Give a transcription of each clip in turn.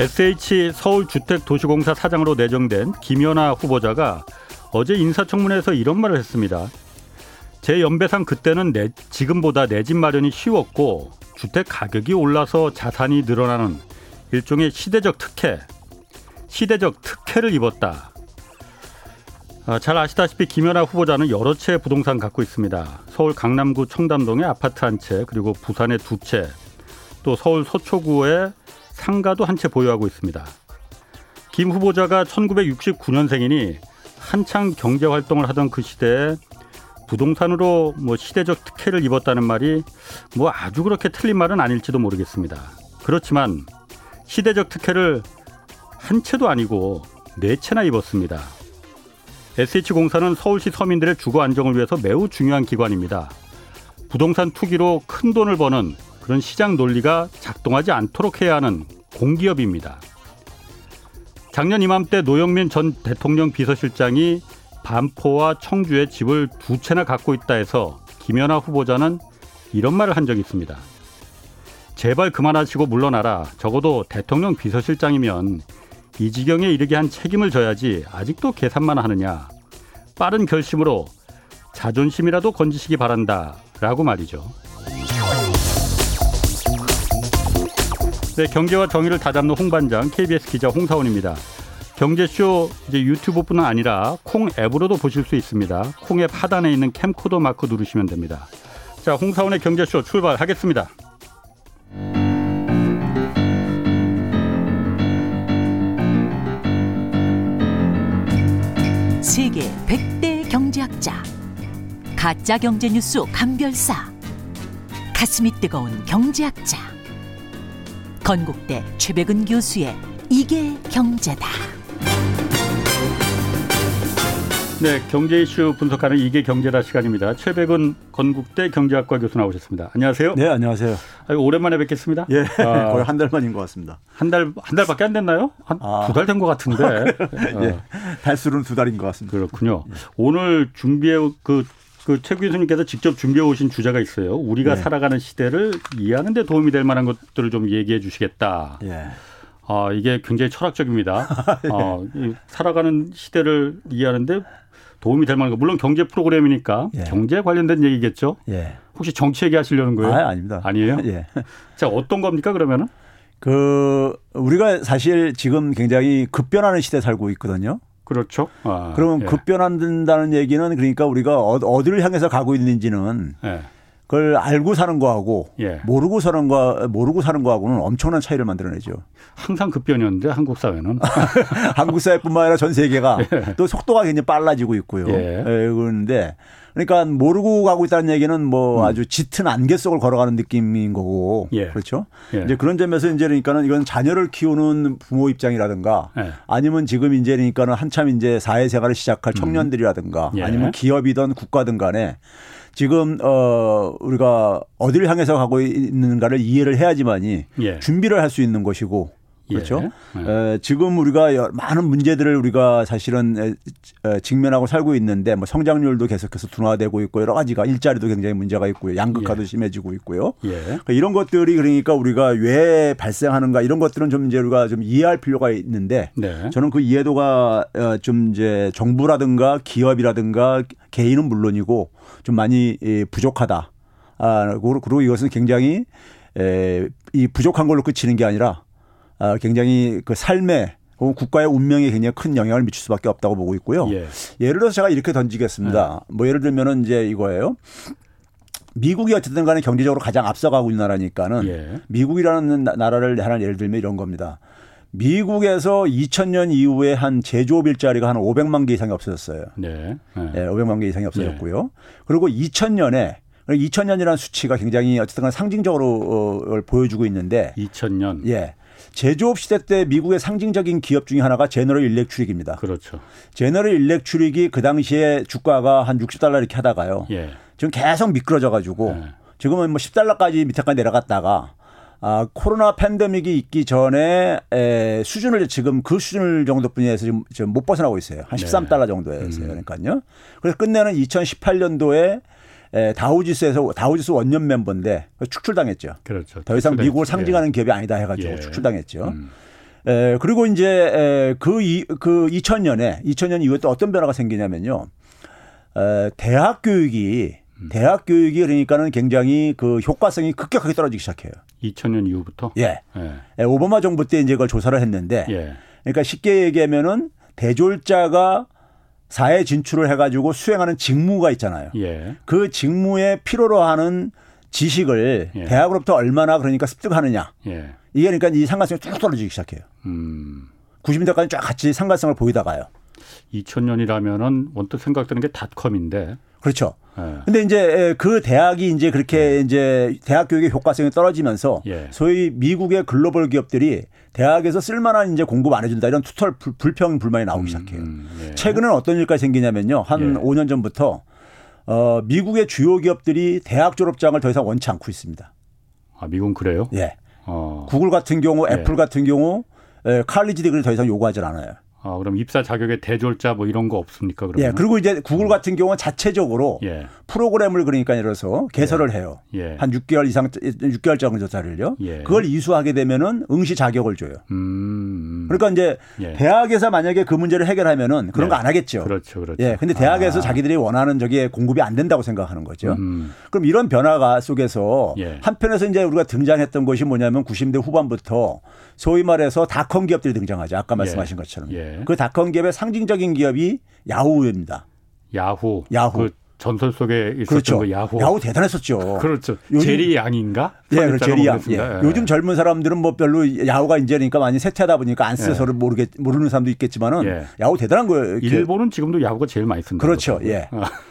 SH 서울주택도시공사 사장으로 내정된 김연아 후보자가 어제 인사청문회에서 이런 말을 했습니다. 제 연배상 그때는 지금보다 내 집 마련이 쉬웠고 주택 가격이 올라서 자산이 늘어나는 일종의 시대적 특혜를 입었다. 잘 아시다시피 김연아 후보자는 여러 채 부동산 갖고 있습니다. 서울 강남구 청담동에 아파트 한 채, 그리고 부산에 두 채, 또 서울 서초구에 상가도 한 채 보유하고 있습니다. 김 후보자가 1969년생이니 한창 경제활동을 하던 그 시대에 부동산으로 시대적 특혜를 입었다는 말이 아주 그렇게 틀린 말은 아닐지도 모르겠습니다. 그렇지만 시대적 특혜를 한 채도 아니고 네 채나 입었습니다. SH공사는 서울시 서민들의 주거 안정을 위해서 매우 중요한 기관입니다. 부동산 투기로 큰 돈을 버는 그런 시장 논리가 작동하지 않도록 해야 하는 공기업입니다. 작년 이맘때 노영민 전 대통령 비서실장이 반포와 청주에 집을 두 채나 갖고 있다 해서 김연아 후보자는 이런 말을 한 적이 있습니다. 제발 그만하시고 물러나라. 적어도 대통령 비서실장이면 이 지경에 이르게 한 책임을 져야지 아직도 계산만 하느냐. 빠른 결심으로 자존심이라도 건지시기 바란다. 라고 말이죠. 네, 경제와 정의를 다잡는 홍반장 KBS 기자 홍사원입니다. 경제쇼 이제 유튜브뿐 아니라 콩 앱으로도 보실 수 있습니다. 콩 앱 하단에 있는 캠코더 마크 누르시면 됩니다. 자, 홍사원의 경제쇼 출발하겠습니다. 세계 100대 경제학자, 가짜 경제 뉴스 감별사, 가슴이 뜨거운 경제학자, 건국대 최백은 교수의 이게 경제다. 네, 경제 이슈 분석하는 이게 경제다 시간입니다. 최백은 건국대 경제학과 교수 나오셨습니다. 안녕하세요. 네, 안녕하세요. 오랜만에 뵙겠습니다. 예, 거의 한 달 만인 것 같습니다. 한 달밖에 안 됐나요? 두 달 된 것 같은데. 예, 달수로는 두 달인 것 같습니다. 그렇군요. 예. 오늘 최 교수님께서 직접 준비해 오신 주제가 있어요. 우리가 살아가는 시대를 이해하는 데 도움이 될 만한 것들을 좀 얘기해 주시겠다. 예. 이게 굉장히 철학적입니다. 예. 살아가는 시대를 이해하는데 도움이 될 만한 거. 물론 경제 프로그램이니까 경제에 관련된 얘기겠죠. 예. 혹시 정치 얘기 하시려는 거예요? 아닙니다. 아니에요? 예. 자, 어떤 겁니까 그러면은? 우리가 사실 지금 굉장히 급변하는 시대에 살고 있거든요. 그렇죠. 그러면 급변한다는 얘기는 그러니까 우리가 어디를 향해서 가고 있는지는 그걸 알고 사는 거하고 모르고 사는 거하고는 엄청난 차이를 만들어내죠. 항상 급변이었는데 한국 사회는. 한국 사회뿐만 아니라 전 세계가 또 속도가 굉장히 빨라지고 있고요. 그런데 그러니까 모르고 가고 있다는 얘기는 아주 짙은 안개 속을 걸어가는 느낌인 거고. 그렇죠. 이제 그런 점에서 그러니까는 이건 자녀를 키우는 부모 입장이라든가 아니면 지금 그러니까는 한참 사회생활을 시작할 청년들이라든가 아니면 기업이든 국가든 간에 지금 우리가 어디를 향해서 가고 있는가를 이해를 해야지만이 준비를 할 수 있는 것이고 그렇죠. 지금 우리가 많은 문제들을 우리가 사실은 직면하고 살고 있는데 성장률도 계속해서 둔화되고 있고 여러 가지가 일자리도 굉장히 문제가 있고요. 양극화도 심해지고 있고요. 그러니까 이런 것들이 그러니까 우리가 왜 발생하는가 이런 것들은 좀 우리가 좀 이해할 필요가 있는데 저는 그 이해도가 좀 정부라든가 기업이라든가 개인은 물론이고 좀 많이 부족하다. 그리고 이것은 굉장히 이 부족한 걸로 그치는 게 아니라 굉장히 그 삶에 혹은 국가의 운명에 굉장히 큰 영향을 미칠 수밖에 없다고 보고 있고요. 예를 들어서 제가 이렇게 던지겠습니다. 예를 들면은 이거예요. 미국이 어쨌든 간에 경제적으로 가장 앞서가고 있는 나라니까는 미국이라는 나라를 하나 예를 들면 이런 겁니다. 미국에서 2000년 이후에 한 제조업 일자리가 한 500만 개 이상이 없어졌어요. 500만 개 이상이 없어졌고요. 그리고 2000년이라는 수치가 굉장히 어쨌든 간에 상징적으로 보여주고 있는데 2000년. 제조업 시대 때 미국의 상징적인 기업 중에 하나가 제너럴 일렉트릭입니다. 그렇죠. 제너럴 일렉트릭이 그 당시에 주가가 한 60달러 이렇게 하다가요. 지금 계속 미끄러져 가지고 지금은 10달러까지 밑에까지 내려갔다가 코로나 팬데믹이 있기 전에 수준을 지금 그 수준을 정도뿐이어서 지금 못 벗어나고 있어요. 한 13달러 정도였어요. 그러니까요. 그래서 끝내는 2018년도에 다우지스에서 다우지스 원년 멤버인데 축출당했죠. 그렇죠. 더 이상 미국을 상징하는 기업이 아니다 해가지고 축출당했죠. 그리고 이제 그 2000년 이후에 또 어떤 변화가 생기냐면요. 대학 교육이 그러니까는 굉장히 그 효과성이 급격하게 떨어지기 시작해요. 2000년 이후부터? 예. 예. 오바마 정부 때 이제 그걸 조사를 했는데, 예. 그러니까 쉽게 얘기하면은 대졸자가 사회 진출을 해가지고 수행하는 직무가 있잖아요. 예. 그 직무에 필요로 하는 지식을 예. 대학으로부터 얼마나 그러니까 습득하느냐. 예. 이게 그러니까 이 상관성이 쭉 떨어지기 시작해요. 90년대까지 쫙 같이 상관성을 보이다가요. 2000년이라면은 원뜩 생각되는 게 닷컴인데. 그렇죠. 그런데 예. 이제 그 대학이 이제 그렇게 예. 이제 대학 교육의 효과성이 떨어지면서 예. 소위 미국의 글로벌 기업들이 대학에서 쓸만한 이제 공급 안 해준다 이런 투털 불평 불만이 나오기 시작해요. 예. 최근에는 어떤 일까지 생기냐면요. 한 예. 5년 전부터 미국의 주요 기업들이 대학 졸업장을 더 이상 원치 않고 있습니다. 아, 미국은 그래요? 예. 구글 같은 경우, 애플 예. 같은 경우, 칼리지 디그리를 더 이상 요구하지 않아요. 아, 그럼 입사 자격에 대졸자 뭐 이런 거 없습니까? 그러면? 예, 그리고 이제 구글 같은 경우는 자체적으로 예. 프로그램을 그러니까 예를 들어서 개설을 해요. 예. 한 6개월 정도 자료를요. 예. 그걸 이수하게 되면은 응시 자격을 줘요. 그러니까 이제 예. 대학에서 만약에 그 문제를 해결하면은 그런 예. 거 안 하겠죠. 그렇죠, 그렇죠. 예, 근데 대학에서 자기들이 원하는 저기에 공급이 안 된다고 생각하는 거죠. 그럼 이런 변화가 속에서 예. 한편에서 이제 우리가 등장했던 것이 뭐냐면 90년대 후반부터 소위 말해서 닷컴 기업들이 등장하죠. 아까 말씀하신 예. 것처럼. 예. 그 닷컴 기업의 상징적인 기업이 야후입니다. 야후. 그 전설 속에 있었던 그렇죠. 그 야후. 야후 대단했었죠. 그렇죠. 제리양인가? 네, 그렇죠. 제리양. 예. 요즘 젊은 사람들은 뭐 별로 야후가 인재니까 많이 세태하다 보니까 안 써서 예. 모르는 사람도 있겠지만은 예. 야후 대단한 거예요. 일본은 지금도 야후가 제일 많이 쓴다. 그렇죠. 예.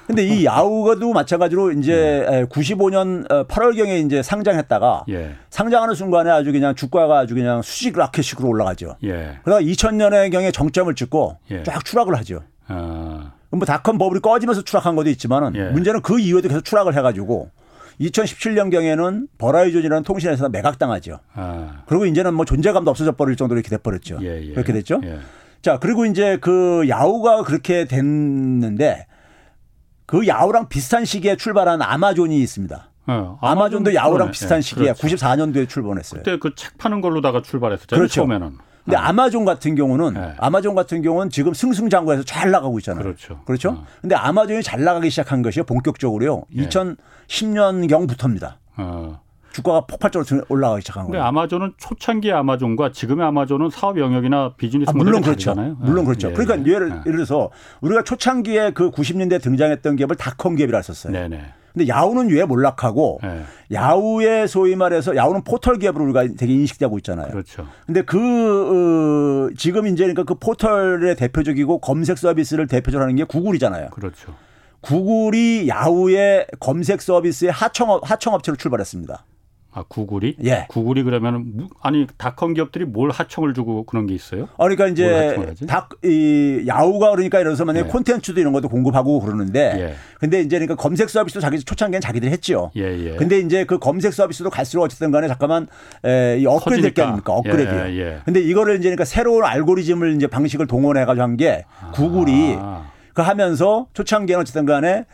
그런데 이 야후가도 마찬가지로 이제 예. 95년 8월경에 이제 상장했다가 예. 상장하는 순간에 아주 그냥 주가가 아주 그냥 수직 라켓식으로 올라가죠. 예. 그러다가 2000년의 경에 정점을 찍고 예. 쫙 추락을 하죠. 아. 뭐 닷컴 버블이 꺼지면서 추락한 것도 있지만은 예. 문제는 그 이후에도 계속 추락을 해가지고 2017년 경에는 버라이즌이라는 통신회사가 매각당하죠. 아. 그리고 이제는 뭐 존재감도 없어져 버릴 정도로 이렇게 돼버렸죠. 예. 그렇게 됐죠. 예. 자, 그리고 이제 그 야후가 그렇게 됐는데 그 야후랑 비슷한 시기에 출발한 아마존이 있습니다. 네, 아마존도 야후랑 네. 비슷한 시기에 그렇죠. 94년도에 출범했어요. 그때 그 책 파는 걸로다가 출발했었잖아요. 그렇죠. 처음에는. 근데 아마존 같은 경우는 지금 승승장구해서 잘 나가고 있잖아요. 그렇죠. 근데 아마존이 잘 나가기 시작한 것이 본격적으로요. 2010년경부터입니다. 주가가 폭발적으로 올라가기 시작한 거예요. 근데 아마존은 초창기 아마존과 지금의 아마존은 사업 영역이나 비즈니스 모델이 다르잖아요. 물론 그렇죠. 예. 그러니까 예를 들어서 우리가 초창기에 그 90년대에 등장했던 기업을 닷컴 기업이라 했었어요. 네네. 근데 야후는 왜 몰락하고 네. 야후의 소위 말해서 야후는 포털 기업으로 우리가 되게 인식되고 있잖아요. 그렇죠. 근데 지금 이제 그러니까 그 포털의 대표적이고 검색 서비스를 대표적으로 하는 게 구글이잖아요. 그렇죠. 구글이 야후의 검색 서비스의 하청업체로 출발했습니다. 아, 구글이? 예. 구글이 그러면 아니 닷컴 기업들이 뭘 하청을 주고 그런 게 있어요? 그러니까 이제 야후가 그러니까 예를 들어서 만약에 콘텐츠도 이런 것도 공급하고 그러는데 예. 근데 이제 그러니까 검색 서비스도 초창기엔 자기들이 했죠. 예. 근데 이제 그 검색 서비스도 갈수록 어쨌든 간에 잠깐만 이 업그레이드 될 게 아닙니까? 업그레이드요. 근데 이거를 이제 그러니까 새로운 알고리즘을 이제 방식을 동원해 가지고 한 게 구글이 그 하면서 초창기에는 어쨌든 간에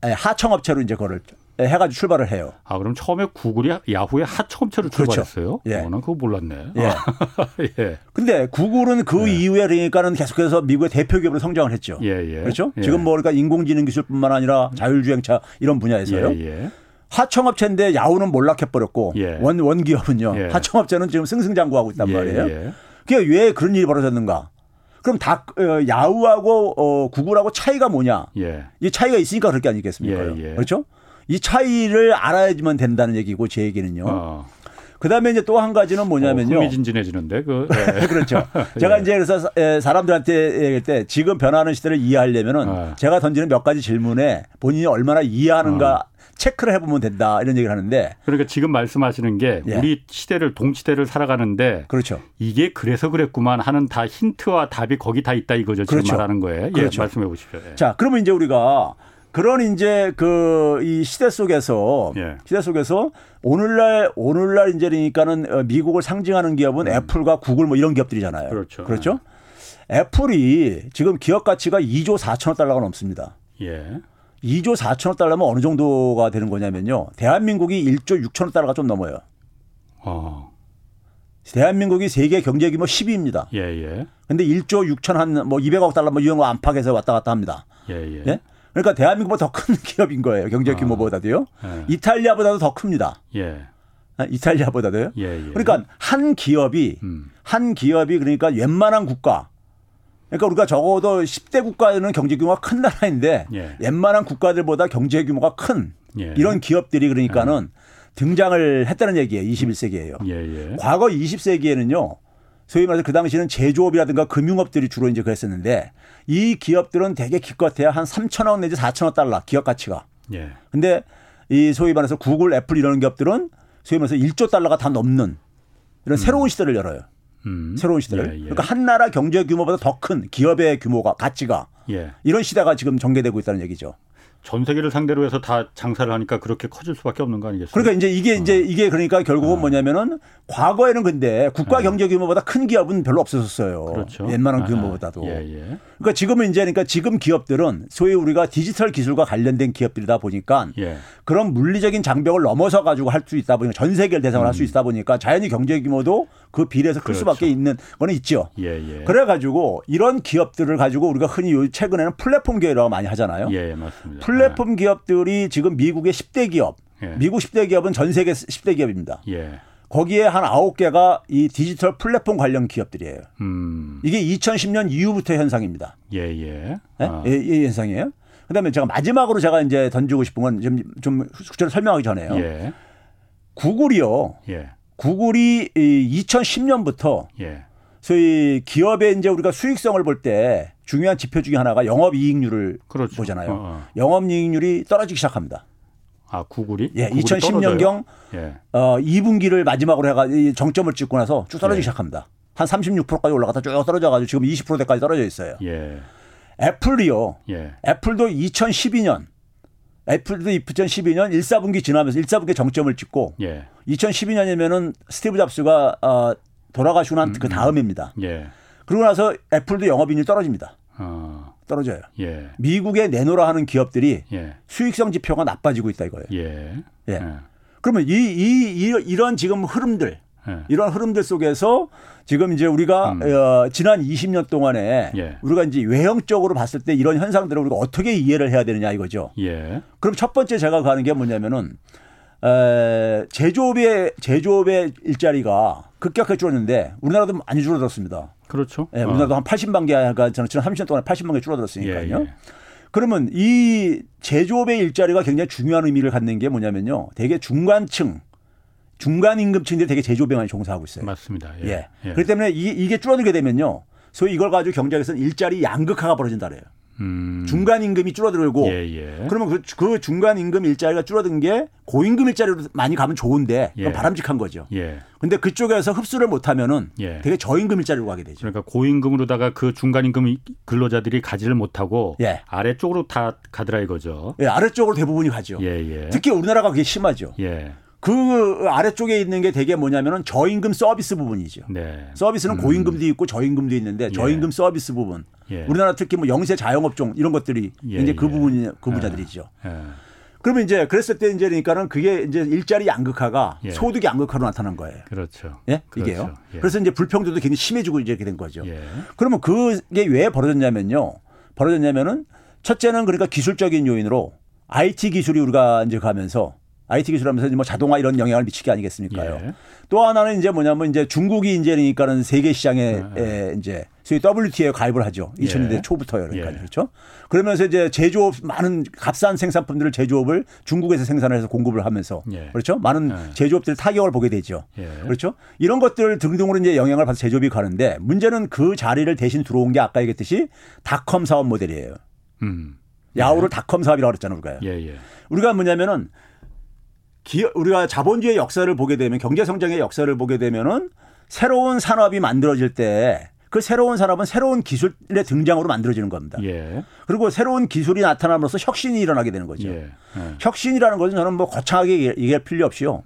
하청업체로 이제 그거를 해가지고 출발을 해요. 아, 그럼 처음에 구글이 야후의 하청업체로 출발했어요? 그렇죠. 예. 난 그거 몰랐네. 예. 그런데 예. 구글은 그 예. 이후에 그러니까는 계속해서 미국의 대표 기업으로 성장을 했죠. 예. 그렇죠? 예. 지금 뭐 그러니까 인공지능 기술뿐만 아니라 자율주행차 이런 분야에서요. 예. 하청업체인데 야후는 몰락해버렸고 예. 원기업은요. 예. 하청업체는 지금 승승장구하고 있단 말이에요. 그게 왜 그런 일이 벌어졌는가? 그럼 야후하고 구글하고 차이가 뭐냐? 예. 이 차이가 있으니까 그렇게 아니겠습니까? 그렇죠? 이 차이를 알아야지만 된다는 얘기고 제 얘기는요. 그다음에 이제 또 한 가지는 뭐냐면요. 흥미진진해지는데. 그렇죠. 제가 이제 그래서 사람들한테 얘기할 때 지금 변화하는 시대를 이해하려면은 제가 던지는 몇 가지 질문에 본인이 얼마나 이해하는가 체크를 해보면 된다 이런 얘기를 하는데. 그러니까 지금 말씀하시는 게 우리 예. 동시대를 살아가는데. 그렇죠. 이게 그래서 그랬구만 하는 다 힌트와 답이 거기 다 있다 이거죠. 지금 그렇죠. 말하는 거예요. 그렇죠. 예, 말씀해 보십시오. 예. 자, 그러면 이제 우리가. 그런 이제 이 시대 속에서 오늘날 이제 그러니까는 미국을 상징하는 기업은 애플과 구글 뭐 이런 기업들이잖아요. 그렇죠. 애플이 지금 기업 가치가 2조 4천억 달러가 넘습니다. 예. 2조 4천억 달러면 어느 정도가 되는 거냐면요. 대한민국이 1조 6천억 달러가 좀 넘어요. 대한민국이 세계 경제 규모 10위입니다. 예, 예. 근데 1조 6천 한 뭐 200억 달러 뭐 이런 거 안팎에서 왔다 갔다 합니다. 예, 예. 예? 그러니까 대한민국보다 더 큰 기업인 거예요. 경제 규모보다도요. 예. 이탈리아보다도 더 큽니다. 예. 이탈리아보다도요. 예, 예. 그러니까 한 기업이 그러니까 웬만한 국가 그러니까 우리가 적어도 10대 국가에는 경제 규모가 큰 나라인데 예. 웬만한 국가들보다 경제 규모가 큰 예. 이런 기업들이 그러니까는 등장을 했다는 얘기예요. 21세기에요. 예, 예. 과거 20세기에는요. 소위 말해서 그 당시에는 제조업이라든가 금융업들이 주로 이제 그랬었는데 이 기업들은 되게 기껏해야 한 3,000억 내지 4,000억 달러 기업 가치가. 예. 근데 이 소위 말해서 구글, 애플 이런 기업들은 소위 말해서 1조 달러가 다 넘는 이런 새로운 시대를 열어요. 새로운 시대를. 예, 예. 그러니까 한 나라 경제 규모보다 더 큰 기업의 규모가 가치가 예. 이런 시대가 지금 전개되고 있다는 얘기죠. 전 세계를 상대로 해서 다 장사를 하니까 그렇게 커질 수밖에 없는 거 아니겠어요? 그러니까 이게 그러니까 결국은 뭐냐면은 과거에는 근데 국가 경제 규모보다 큰 기업은 별로 없었어요. 그렇죠. 웬만한 규모보다도. 예, 예. 그러니까 지금은 이제 그러니까 지금 기업들은 소위 우리가 디지털 기술과 관련된 기업들이다 보니까 예. 그런 물리적인 장벽을 넘어서 가지고 할 수 있다 보니까 전 세계를 대상으로 할 수 있다 보니까 자연히 경제 규모도 그 비례해서 클 그렇죠. 수밖에 있는 건 있죠. 예, 예. 그래 가지고 이런 기업들을 가지고 우리가 흔히 요 최근에는 플랫폼 기업이라고 많이 하잖아요. 예, 맞습니다. 플랫폼 기업들이 지금 미국의 10대 기업, 예. 미국 10대 기업은 전 세계 10대 기업입니다. 예. 거기에 한 9개가 이 디지털 플랫폼 관련 기업들이에요. 이게 2010년 이후부터 현상입니다. 예예. 예. 아. 예, 예, 현상이에요. 그다음에 제가 마지막으로 제가 이제 던지고 싶은 건 좀 구체적으로 설명하기 전에요. 예. 구글이요. 예. 구글이 2010년부터 예. 소위 기업의 이제 우리가 수익성을 볼 때 중요한 지표 중에 하나가 영업이익률을 그렇죠. 보잖아요. 영업이익률이 떨어지기 시작합니다. 아 구글이? 예, 구글이 2010년경 예. 2분기를 마지막으로 해가 정점을 찍고 나서 쭉 떨어지기 예. 시작합니다. 한 36%까지 올라갔다 쭉 떨어져가지고 지금 20%대까지 떨어져 있어요. 예. 애플이요. 예. 애플도 2012년 1사분기 지나면서 1사분기 정점을 찍고 예. 2012년이면은 스티브 잡스가 돌아가시고 난 그 다음입니다. 예. 그러고 나서 애플도 영업이익률 떨어집니다. 떨어져요. 예. 미국에 내놓으라 하는 기업들이 예. 수익성 지표가 나빠지고 있다 이거예요. 예. 예. 예. 그러면 이런 지금 흐름들, 예. 이런 흐름들 속에서 지금 이제 우리가 지난 20년 동안에 예. 우리가 이제 외형적으로 봤을 때 이런 현상들을 우리가 어떻게 이해를 해야 되느냐 이거죠. 예. 그럼 첫 번째 제가 가는 게 뭐냐면은 제조업의 일자리가 급격하게 줄었는데 우리나라도 많이 줄어들었습니다. 그렇죠. 예, 우리나라도 한 80만 개가 지난 30년 동안에 80만 개 줄어들었으니까요. 예, 예. 그러면 이 제조업의 일자리가 굉장히 중요한 의미를 갖는 게 뭐냐면요. 되게 중간 임금층들이 되게 제조업에 많이 종사하고 있어요. 맞습니다. 예. 예. 예. 그렇기 때문에 이게 줄어들게 되면요. 소위 이걸 가지고 경제학에서는 일자리 양극화가 벌어진다 그래요. 중간 임금이 줄어들고 예, 예. 그러면 그 중간 임금 일자리가 줄어든 게 고임금 일자리로 많이 가면 좋은데 예. 바람직한 거죠. 예. 근데 그쪽에서 흡수를 못하면은 예. 되게 저임금 일자리로 가게 되죠. 그러니까 고임금으로다가 그 중간 임금 근로자들이 가지를 못하고 예. 아래쪽으로 다 가더라 이거죠. 예, 아래쪽으로 대부분이 가죠. 예, 예. 특히 우리나라가 그게 심하죠. 예. 그 아래쪽에 있는 게 되게 뭐냐면은 저임금 서비스 부분이죠. 네. 서비스는 고임금도 있고 저임금도 있는데 저임금 예. 서비스 부분. 예. 우리나라 특히 뭐 영세 자영업종 이런 것들이 예. 이제 그 부분 그 부자들이죠. 예. 그러면 이제 그랬을 때 이제 그러니까는 그게 이제 일자리 양극화가 예. 소득 양극화로 나타난 거예요. 그렇죠. 예, 그렇죠. 이게요. 예. 그래서 이제 불평등도 굉장히 심해지고 이제 이렇게 된 거죠. 예. 그러면 그게 왜 벌어졌냐면은 첫째는 그러니까 기술적인 요인으로 IT 기술이 우리가 이제 가면서. IT 기술하면서 뭐 자동화 이런 영향을 미치게 아니겠습니까요? 예. 또 하나는 이제 뭐냐면 이제 중국이 이제 그러니까는 세계 시장에 이제 소위 WTO에 가입을 하죠. 2000년대 예. 초부터요. 그러니까 예. 그렇죠. 그러면서 이제 제조업 많은 값싼 생산품들을 제조업을 중국에서 생산을 해서 공급을 하면서 예. 그렇죠. 많은 예. 제조업들 타격을 보게 되죠. 예. 그렇죠. 이런 것들 등등으로 이제 영향을 받아서 제조업이 가는데 문제는 그 자리를 대신 들어온 게 아까 얘기했듯이 닷컴 사업 모델이에요. 야후를 예. 닷컴 사업이라고 그랬잖아요, 우리가요. 예. 예. 우리가 뭐냐면은 우리가 자본주의의 역사를 보게 되면 경제성장의 역사를 보게 되면은 새로운 산업이 만들어질 때 그 새로운 산업은 새로운 기술의 등장으로 만들어지는 겁니다. 예. 그리고 새로운 기술이 나타남으로써 혁신이 일어나게 되는 거죠. 예. 혁신이라는 것은 저는 뭐 거창하게 얘기할 필요 없이요.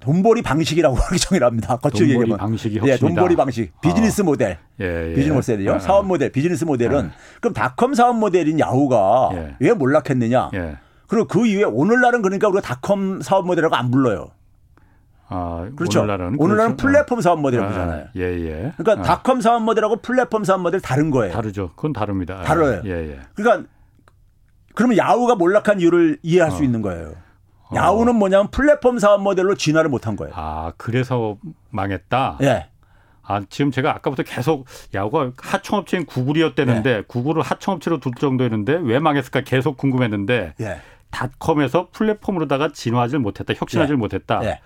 돈벌이 방식이라고 정의를 합니다. 거칠게 얘기하면. 방식이 혁신이다. 예, 돈벌이 방식. 비즈니스 모델. 예, 예. 비즈니스 모델이요. 사업 모델. 비즈니스 모델은 그럼 닷컴 사업 모델인 야후가 예. 왜 몰락했느냐. 예. 그리고 그 이후에 오늘날은 그러니까 우리가 닷컴 사업 모델이라고 안 불러요. 아, 그렇죠. 오늘날은 그렇죠. 플랫폼 사업 모델이라고 하잖아요. 예, 예. 그러니까 닷컴 사업 모델하고 플랫폼 사업 모델 다른 거예요. 다르죠. 그건 다릅니다. 다르요. 예, 예. 그러니까 그러면 야후가 몰락한 이유를 이해할 수 있는 거예요. 야후는 뭐냐면 플랫폼 사업 모델로 진화를 못한 거예요. 아, 그래서 망했다. 예. 아, 지금 제가 아까부터 계속 야후가 하청업체인 구글이었다는데 예. 구글을 하청업체로 둘 정도였는데 왜 망했을까 계속 궁금했는데 예. 닷컴에서 플랫폼으로다가 진화하지 못했다, 혁신하지 예. 못했다. 예.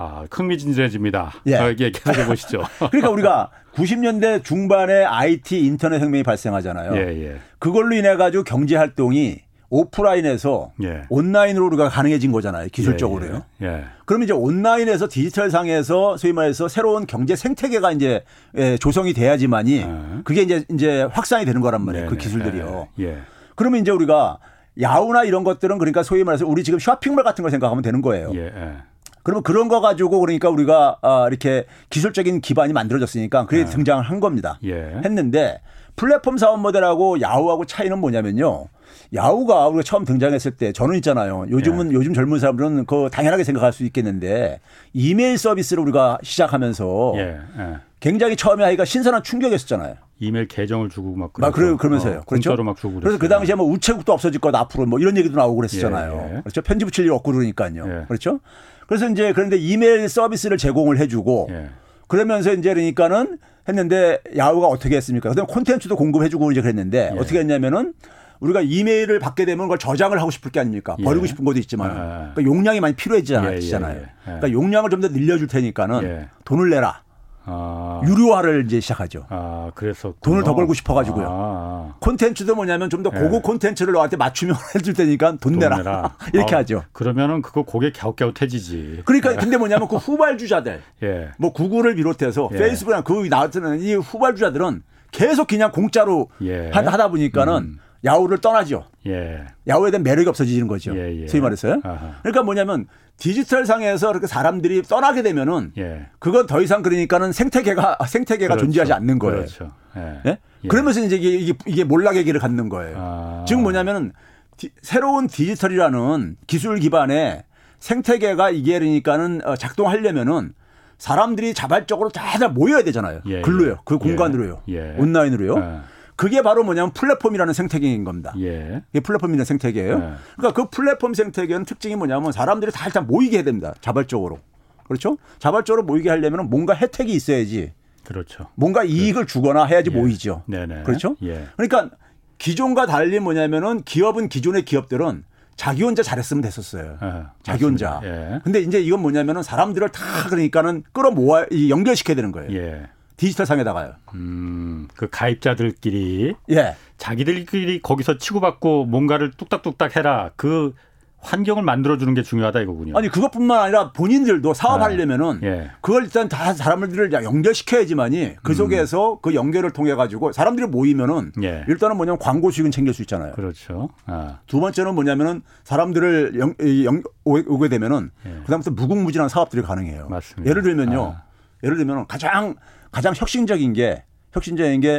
아, 흥미진진해집니다. 예. 계속해 보시죠. 그러니까 우리가 90년대 중반에 IT 인터넷 혁명이 발생하잖아요. 예, 예. 그걸로 인해 가지고 경제 활동이 오프라인에서 예. 온라인으로 우리가 가능해진 거잖아요. 기술적으로요. 예, 예. 예. 그럼 이제 온라인에서 디지털 상에서 소위 말해서 새로운 경제 생태계가 이제 조성이 돼야지만이 그게 이제 확산이 되는 거란 말이에요. 예, 그 기술들이요. 예, 예. 그러면 이제 우리가 야후나 이런 것들은 그러니까 소위 말해서 우리 지금 쇼핑몰 같은 걸 생각하면 되는 거예요. 예, 예. 그러면 그런 거 가지고 그러니까 우리가 이렇게 기술적인 기반이 만들어졌으니까 그게 등장을 한 겁니다. 예. 했는데 플랫폼 사업 모델하고 야후하고 차이는 뭐냐면요. 야후가 우리가 처음 등장했을 때 저는 있잖아요. 요즘은 예. 요즘 젊은 사람들은 그 당연하게 생각할 수 있겠는데 이메일 서비스를 우리가 시작하면서 예. 예. 굉장히 처음에 하기가 신선한 충격이었잖아요. 이메일 계정을 주고 막 그러면서요. 그렇죠. 공짜로 막 주고 그랬어요. 그래서 그 당시에 뭐 우체국도 없어질 것 앞으로 뭐 이런 얘기도 나오고 그랬었잖아요. 예. 그렇죠. 편지 붙일 일 없고 그러니까요. 예. 그렇죠. 그래서 이제 그런데 이메일 서비스를 제공을 해주고 예. 그러면서 이제 그러니까는 했는데 야후가 어떻게 했습니까? 그다음에 콘텐츠도 공급해주고 이제 그랬는데 예. 어떻게 했냐면은 우리가 이메일을 받게 되면 그걸 저장을 하고 싶을 게 아닙니까? 예. 버리고 싶은 것도 있지만 그러니까 용량이 많이 필요해지잖아요. 그러니까 용량을 좀 더 늘려줄 테니까는 돈을 내라. 아. 유료화를 이제 시작하죠. 아, 그래서 돈을 더 벌고 싶어가지고요. 콘텐츠도 뭐냐면 좀 더 고급 예. 콘텐츠를 너한테 맞추면 해줄 테니까 돈 내라. 이렇게 하죠. 그러면은 그거 고개 갸웃갸웃해지지. 그러니까 근데 뭐냐면 그 후발주자들, 예. 뭐 구글을 비롯해서 예. 페이스북이나 그 나왔던 이 후발주자들은 계속 그냥 공짜로 예. 하다 보니까는. 야후를 떠나죠. 예. 야후에 대한 매력이 없어지는 거죠. 예, 예. 소위 말해서요. 아하. 그러니까 뭐냐면 디지털 상에서 이렇게 사람들이 떠나게 되면은 예. 그건 더 이상 그러니까는 생태계가 그렇죠. 존재하지 않는 거예요. 그렇죠. 예. 예? 예. 그러면서 이제 이게 몰락의 길을 갖는 거예요. 아. 즉 뭐냐면은 새로운 디지털이라는 기술 기반의 생태계가 이게 그러니까는 작동하려면은 사람들이 자발적으로 다 모여야 되잖아요. 예, 글로요. 예. 그 공간으로요. 예. 온라인으로요. 아. 그게 바로 뭐냐면 플랫폼이라는 생태계인 겁니다. 예. 이게 플랫폼이라는 생태계예요. 예. 그러니까 그 플랫폼 생태계는 특징이 뭐냐면 사람들이 다 일단 모이게 해야 됩니다. 자발적으로. 그렇죠? 자발적으로 모이게 하려면 뭔가 혜택이 있어야지. 그렇죠. 뭔가 이익을 주거나 해야지 예. 모이죠. 네네. 그렇죠? 예. 그러니까 기존과 달리 뭐냐면은 기업은 기존의 기업들은 자기 혼자 잘했으면 됐었어요. 예. 자기 맞습니다. 혼자. 예. 근데 이제 이건 뭐냐면은 사람들을 다 그러니까는 끌어모아 연결시켜야 되는 거예요. 예. 디지털 상에다가요. 그 가입자들끼리 예. 자기들끼리 거기서 치고받고 뭔가를 뚝딱뚝딱 해라. 그 환경을 만들어주는 게 중요하다 이거군요. 아니 그것뿐만 아니라 본인들도 사업하려면은 예. 그걸 일단 다 사람들을 연결시켜야지만이 그 속에서 그 연결을 통해 가지고 사람들이 모이면은 예. 일단은 뭐냐면 광고 수익은 챙길 수 있잖아요. 그렇죠. 아. 두 번째는 뭐냐면은 사람들을 오게 되면은 예. 그다음부터 무궁무진한 사업들이 가능해요. 맞습니다. 예를 들면 가장 혁신적인 게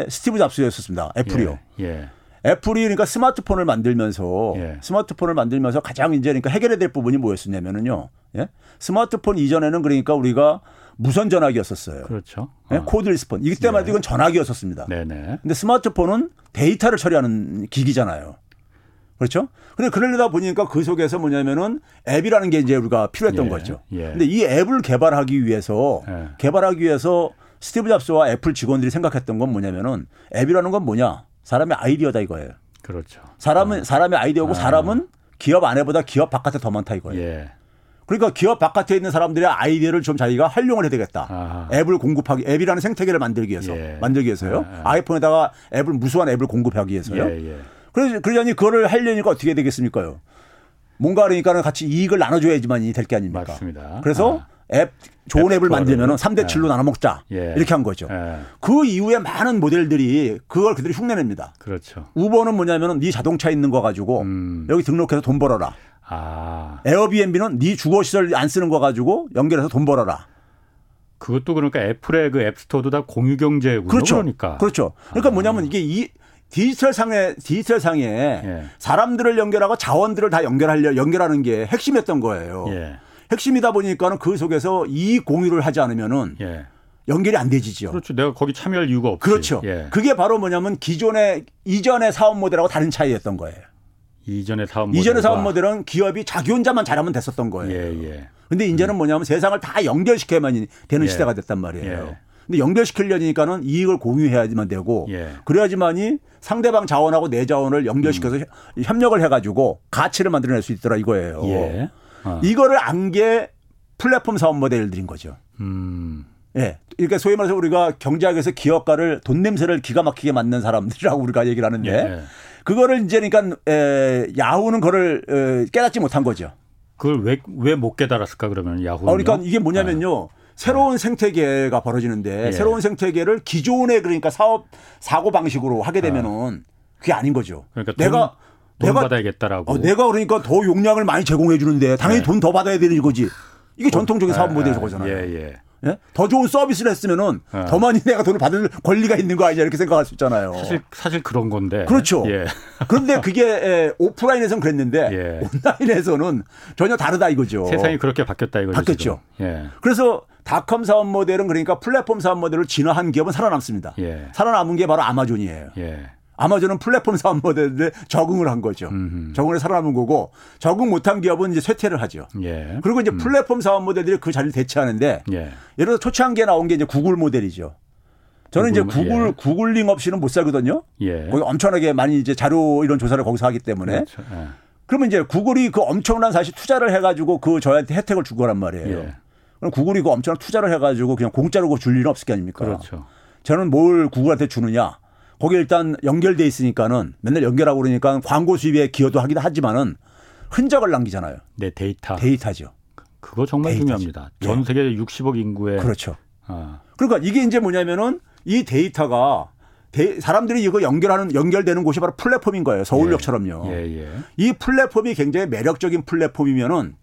스티브 잡스였었습니다. 애플이요. 예, 예. 애플이 그러니까 스마트폰을 만들면서 가장 이제 그러니까 해결해야 될 부분이 뭐였었냐면은요. 예? 스마트폰 이전에는 그러니까 우리가 무선 전화기였었어요. 그렇죠. 예? 코드리스폰. 이때만 해도 이건 전화기였었습니다. 네네. 근데 스마트폰은 데이터를 처리하는 기기잖아요. 그렇죠? 근데 그러려다 보니까 그 속에서 뭐냐면은 앱이라는 게 이제 우리가 필요했던 예, 거죠. 예. 근데 이 앱을 개발하기 위해서 스티브 잡스와 애플 직원들이 생각했던 건 뭐냐면은 앱이라는 건 뭐냐? 사람의 아이디어다 이거예요. 그렇죠. 사람은 사람의 아이디어고 사람은 기업 안에보다 기업 바깥에 더 많다 이거예요. 예. 그러니까 기업 바깥에 있는 사람들의 아이디어를 좀 자기가 활용을 해야 되겠다. 아하. 앱이라는 생태계를 만들기 위해서요. 아이폰에다가 무수한 앱을 공급하기 위해서요. 예, 예. 그러자니 그거를 하려니까 어떻게 되겠습니까요? 뭔가 그러니까 같이 이익을 나눠줘야지만이 될 게 아닙니까? 맞습니다. 그래서 좋은 앱을 만들면 3:7로 나눠 먹자. 예. 이렇게 한 거죠. 예. 그 이후에 많은 모델들이 그걸 그대로 흉내냅니다. 그렇죠. 우버는 뭐냐면 네 자동차 있는 거 가지고 여기 등록해서 돈 벌어라. 아. 에어비앤비는 네 주거시설 안 쓰는 거 가지고 연결해서 돈 벌어라. 그것도 그러니까 애플의 그 앱스토어도 다 공유경제군요. 그렇죠. 그러니까 뭐냐면 이게 디지털 상에 예. 사람들을 연결하고 자원들을 다 연결하는 게 핵심이었던 거예요. 예. 핵심이다 보니까는 그 속에서 이익 공유를 하지 않으면은 예. 연결이 안 되지죠. 그렇죠. 내가 거기 참여할 이유가 없지. 그렇죠. 예. 그게 바로 뭐냐면 기존의 이전의 사업 모델하고 다른 차이였던 거예요. 이전의 사업 모델. 이전의 사업 모델은 기업이 자기 혼자만 잘하면 됐었던 거예요. 예. 근데 이제는 뭐냐면 세상을 다 연결시켜야만 되는 예. 시대가 됐단 말이에요. 예. 근데 연결시키려니까는 이익을 공유해야지만 되고 예. 그래야지만이 상대방 자원하고 내 자원을 연결시켜서 협력을 해가지고 가치를 만들어낼 수 있더라 이거예요. 예. 어. 이거를 안 게 플랫폼 사업 모델들인 거죠. 예. 그러니까 소위 말해서 우리가 경제학에서 기업가를 돈 냄새를 기가 막히게 맡는 사람들이라고 우리가 얘기를 하는데 예. 그거를 이제 그러니까 야후는 그거를 깨닫지 못한 거죠. 그걸 왜 못 깨달았을까 그러면 야후는요? 그러니까 이게 뭐냐면요. 새로운 생태계가 벌어지는데 예. 새로운 생태계를 기존의 그러니까 사업 사고 방식으로 하게 되면은 그게 아닌 거죠. 그러니까 돈 받아야겠다라고. 내가 그러니까 더 용량을 많이 제공해 주는데 당연히 예. 돈 더 받아야 되는 거지. 이게 전통적인 사업 모델 저거잖아요. 예? 더 좋은 서비스를 했으면은 더 많이 내가 돈을 받을 권리가 있는 거 아니냐 이렇게 생각할 수 있잖아요. 사실 그런 건데. 그렇죠. 예. 그런데 그게 오프라인에서는 그랬는데 예. 온라인에서는 전혀 다르다 이거죠. 세상이 그렇게 바뀌었다 이거죠. 바뀌었죠. 예. 그래서 닷컴 사업 모델은 그러니까 플랫폼 사업 모델을 진화한 기업은 살아남습니다. 예. 살아남은 게 바로 아마존이에요. 예. 아마존은 플랫폼 사업 모델에 적응을 한 거죠. 적응을 해서 살아남은 거고 적응 못한 기업은 이제 쇠퇴를 하죠. 예. 그리고 이제 플랫폼 사업 모델들이 그 자리를 대체하는데 예. 예를 들어 초창기에 나온 게 이제 구글 모델이죠. 저는 이제 구글, 예. 구글링 없이는 못 살거든요. 예. 거기 엄청나게 많이 이제 자료 이런 조사를 거기서 하기 때문에. 그렇죠. 예. 그러면 이제 구글이 그 엄청난 사실 투자를 해가지고 그 저한테 혜택을 줄 거란 말이에요. 예. 그럼 구글이 그 엄청난 투자를 해가지고 그냥 공짜로 줄 일은 없을 게 아닙니까? 그렇죠. 저는 뭘 구글한테 주느냐. 거기 일단 연결돼 있으니까는 맨날 연결하고 그러니까 광고 수입에 기여도 하기도 하지만은 흔적을 남기잖아요. 네, 데이터죠. 그거 정말 데이터죠. 중요합니다. 예. 전 세계 60억 인구에 그렇죠. 그러니까 이게 이제 뭐냐면은 이 데이터가 사람들이 이거 연결되는 곳이 바로 플랫폼인 거예요. 서울역처럼요. 예. 이 플랫폼이 굉장히 매력적인 플랫폼이면은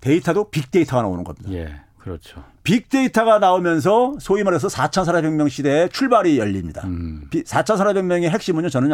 데이터도 빅데이터가 나오는 겁니다. 예, 그렇죠. 빅데이터가 나오면서 소위 말해서 4차 산업혁명 시대의 출발이 열립니다. 4차 산업혁명의 핵심은요, 저는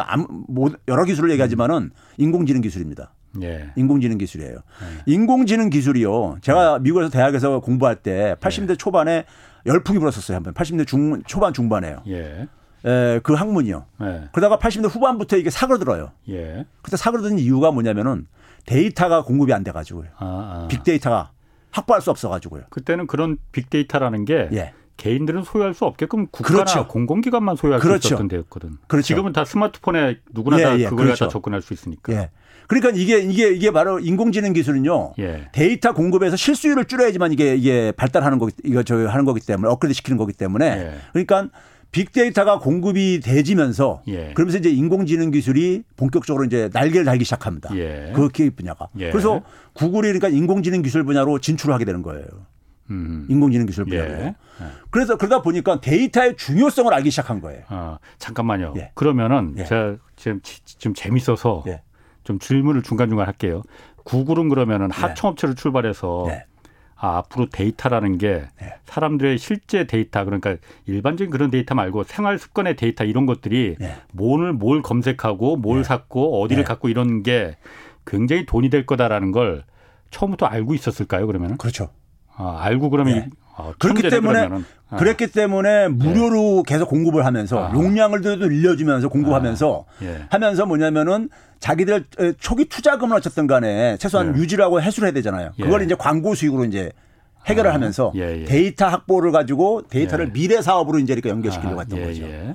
여러 기술을 얘기하지만은 인공지능 기술입니다. 예. 인공지능 기술이에요. 예. 인공지능 기술이요. 제가 예. 미국에서 대학에서 공부할 때 80대 예. 초반에 열풍이 불었었어요. 한번 80대 초반 중반에요. 예. 에, 그 학문이요. 예. 그러다가 80대 후반부터 이게 사그러들어요. 예. 그때 사그러드는 이유가 뭐냐면은 데이터가 공급이 안 돼가지고요. 빅데이터가 확보할 수 없어가지고요. 그때는 그런 빅데이터라는 게 예. 개인들은 소유할 수 없게끔 국가나 그렇죠. 공공기관만 소유할 그렇죠. 수 있었던 데였거든. 그렇죠. 지금은 다 스마트폰에 누구나 다 그걸 그렇죠. 다 접근할 수 있으니까. 예. 그러니까 이게 바로 인공지능 기술은요. 예. 데이터 공급에서 실수율을 줄여야지만 이게 발달하는 거 이거 저 하는 거기 때문에 업그레이드 시키는 거기 때문에. 예. 그러니까 빅데이터가 공급이 돼지면서 예. 그러면서 이제 인공지능 기술이 본격적으로 이제 날개를 달기 시작합니다. 예. 그 기업 분야가. 예. 그래서 구글이 그러니까 인공지능 기술 분야로 진출을 하게 되는 거예요. 인공지능 기술 분야로. 예. 그래서 그러다 보니까 데이터의 중요성을 알기 시작한 거예요. 잠깐만요. 예. 그러면은 예. 제가 지금 재밌어서 예. 좀 질문을 중간중간 할게요. 구글은 그러면은 하청업체로 출발해서 예. 앞으로 데이터라는 게 사람들의 실제 데이터 그러니까 일반적인 그런 데이터 말고 생활 습관의 데이터 이런 것들이 뭘 검색하고 뭘 샀고 어디를 갔고 이런 게 굉장히 돈이 될 거다라는 걸 처음부터 알고 있었을까요 그러면? 그렇죠. 알고 그러면 그랬기 때문에 무료로 계속 공급을 하면서 용량을 늘려주면서 공급하면서 하면서 뭐냐면은 자기들 초기 투자금을 어쨌든 간에 최소한 유지라고 해소를 해야 되잖아요. 그걸 이제 광고 수익으로 이제 해결을 하면서 데이터 확보를 가지고 데이터를 미래 사업으로 이제 이렇게 연결시키려고 했던 거죠.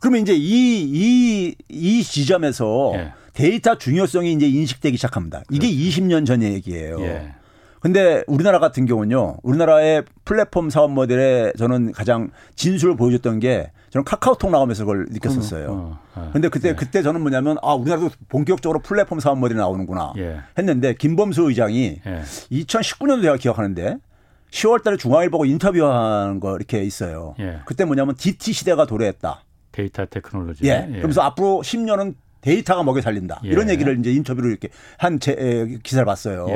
그러면 이제 이 지점에서 데이터 중요성이 이제 인식되기 시작합니다. 이게 20년 전의 얘기예요. 근데 우리나라 같은 경우는요. 우리나라의 플랫폼 사업 모델에 저는 가장 진술을 보여줬던 게 저는 카카오톡 나오면서 그걸 느꼈었어요. 근데 그때 저는 뭐냐면 우리나라도 본격적으로 플랫폼 사업 모델이 나오는구나 했는데 김범수 의장이 2019년도 제가 기억하는데 10월 달에 중앙일보하고 인터뷰한 거 이렇게 있어요. 그때 뭐냐면 DT 시대가 도래했다. 데이터 테크놀로지. 그러면서 앞으로 10년은 데이터가 먹여 살린다. 이런 얘기를 이제 인터뷰로 이렇게 한 기사를 봤어요.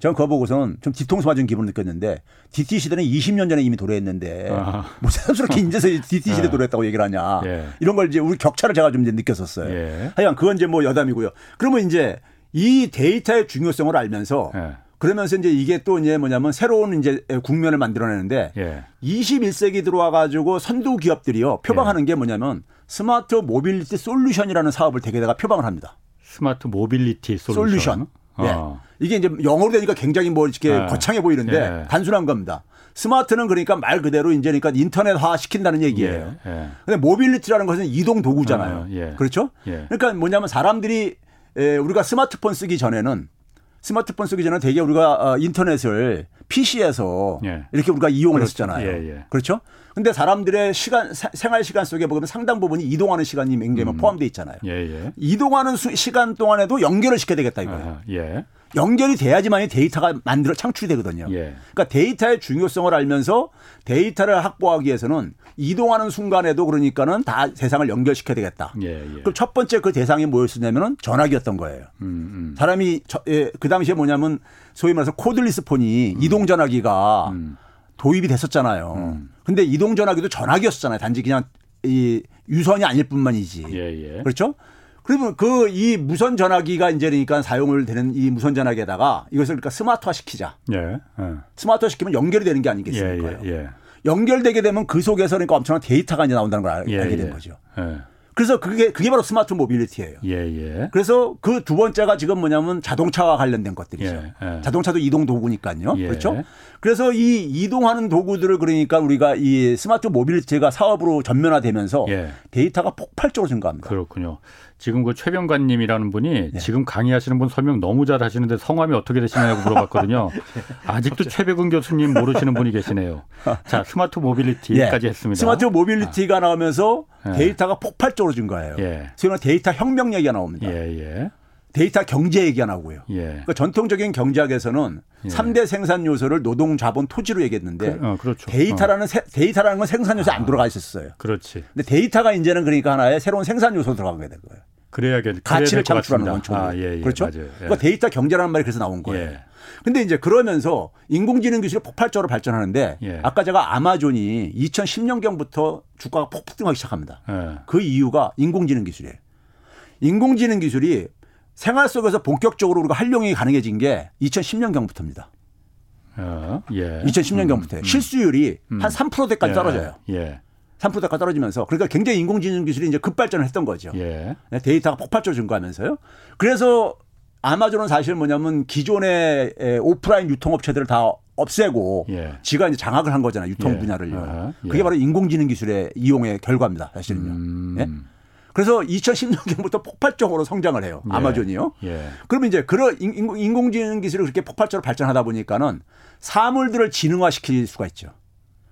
저는 그거 보고서는 좀 뒤통수 맞은 기분을 느꼈는데 DT 시대는 20년 전에 이미 도래했는데 뭐 새삼스럽게 인제서 DT 시대 도래했다고 얘기를 하냐. 이런 걸 이제 우리 격차를 제가 좀 이제 느꼈었어요. 하여간 그건 이제 뭐 여담이고요. 그러면 이제 이 데이터의 중요성을 알면서 그러면서 이제 이게 또 이제 뭐냐면 새로운 이제 국면을 만들어내는데 예. 21세기 들어와 가지고 선두 기업들이요 표방하는 예. 게 뭐냐면 스마트 모빌리티 솔루션이라는 사업을 대개다가 표방을 합니다. 스마트 모빌리티 솔루션. 어. 예. 이게 이제 영어로 되니까 굉장히 뭐 이렇게 예. 거창해 보이는데 예. 단순한 겁니다. 스마트는 그러니까 말 그대로 이제 그러니까 인터넷화 시킨다는 얘기예요. 예. 예. 근데 모빌리티라는 것은 이동 도구잖아요. 예. 그렇죠? 예. 그러니까 뭐냐면 사람들이 우리가 스마트폰 쓰기 전에는 되게 우리가 인터넷을 PC에서 예. 이렇게 우리가 이용을 그렇죠. 했었잖아요. 예, 예. 그렇죠? 근데 사람들의 시간, 생활 시간 속에 보면 상당 부분이 이동하는 시간이 굉장히 포함되어 있잖아요. 예, 예. 이동하는 시간 동안에도 연결을 시켜야 되겠다 이거예요. 아하, 예. 연결이 돼야지만이 데이터가 창출되거든요. 예. 그러니까 데이터의 중요성을 알면서 데이터를 확보하기 위해서는 이동하는 순간에도 그러니까는 다 대상을 연결시켜야 되겠다. 예, 예. 그럼 첫 번째 그 대상이 뭐였었냐면은 전화기였던 거예요. 사람이 그 당시에 뭐냐면 소위 말해서 코드리스 폰이 이동 전화기가 도입이 됐었잖아요. 근데 이동 전화기도 전화기였었잖아요. 단지 그냥 이 유선이 아닐 뿐만이지. 예, 예. 그렇죠? 그러면 이 무선 전화기가 이제 그러니까 사용을 되는 이 무선 전화기에다가 이것을 그러니까 스마트화 시키자. 예. 스마트화 시키면 연결이 되는 게 아니겠습니까? 예, 예. 연결되게 되면 그 속에서 그러니까 엄청난 데이터가 이제 나온다는 걸 알게 예, 된 거죠. 예. 그래서 그게 바로 스마트 모빌리티예요. 예, 예. 그래서 그 두 번째가 지금 뭐냐면 자동차와 관련된 것들이죠. 예, 예. 자동차도 이동 도구니까요. 예. 그렇죠? 그래서 이 이동하는 도구들을 그러니까 우리가 이 스마트 모빌리티가 사업으로 전면화되면서 예. 데이터가 폭발적으로 증가합니다. 그렇군요. 지금 그 최병관님이라는 분이 네. 지금 강의하시는 분 설명 너무 잘 하시는데 성함이 어떻게 되시냐고 물어봤거든요. 아직도 최백은 교수님 모르시는 분이 계시네요. 자, 스마트 모빌리티까지 네. 했습니다. 스마트 모빌리티가 나오면서 네. 데이터가 폭발적으로 증가해요. 예. 지금은 데이터 혁명 얘기가 나옵니다. 예, 예. 데이터 경제 얘기가 나오고요. 예. 그러니까 전통적인 경제학에서는 예. 3대 생산 요소를 노동, 자본, 토지로 얘기했는데 그렇죠. 데이터라는 건 생산 요소에 안 들어가 있었어요. 그렇지. 근데 데이터가 이제는 그러니까 하나의 새로운 생산 요소로 들어가게 된 거예요. 그래야겠네요. 가치를 창출하는 원천으로. 아, 예, 예, 그렇죠? 맞아요. 예. 그러니까 데이터 경제라는 말이 그래서 나온 거예요. 예. 근데 이제 그러면서 인공지능 기술이 폭발적으로 발전하는데 예. 아까 제가 아마존이 2010년경부터 주가가 폭등하기 시작합니다. 예. 그 이유가 인공지능 기술이에요. 인공지능 기술이 생활 속에서 본격적으로 우리가 활용이 가능해진 게 2010년경부터입니다. 예. 2010년경부터예요. 실수율이 한 3%대까지 떨어져요. 예. 3%대까지 떨어지면서 그러니까 굉장히 인공지능 기술이 이제 급발전을 했던 거죠. 예. 데이터가 폭발적으로 증가하면서요. 그래서 아마존은 사실 뭐냐면 기존의 오프라인 유통업체들을 다 없애고 예. 지가 이제 장악을 한 거잖아요. 유통 예. 분야를요. 아, 예. 그게 바로 인공지능 기술의 이용의 결과입니다. 사실은요. 예? 그래서 2010년경부터 폭발적으로 성장을 해요. 아마존이요. 예, 예. 그러면 이제 그런 인공지능 기술이 그렇게 폭발적으로 발전하다 보니까는 사물들을 지능화시킬 수가 있죠.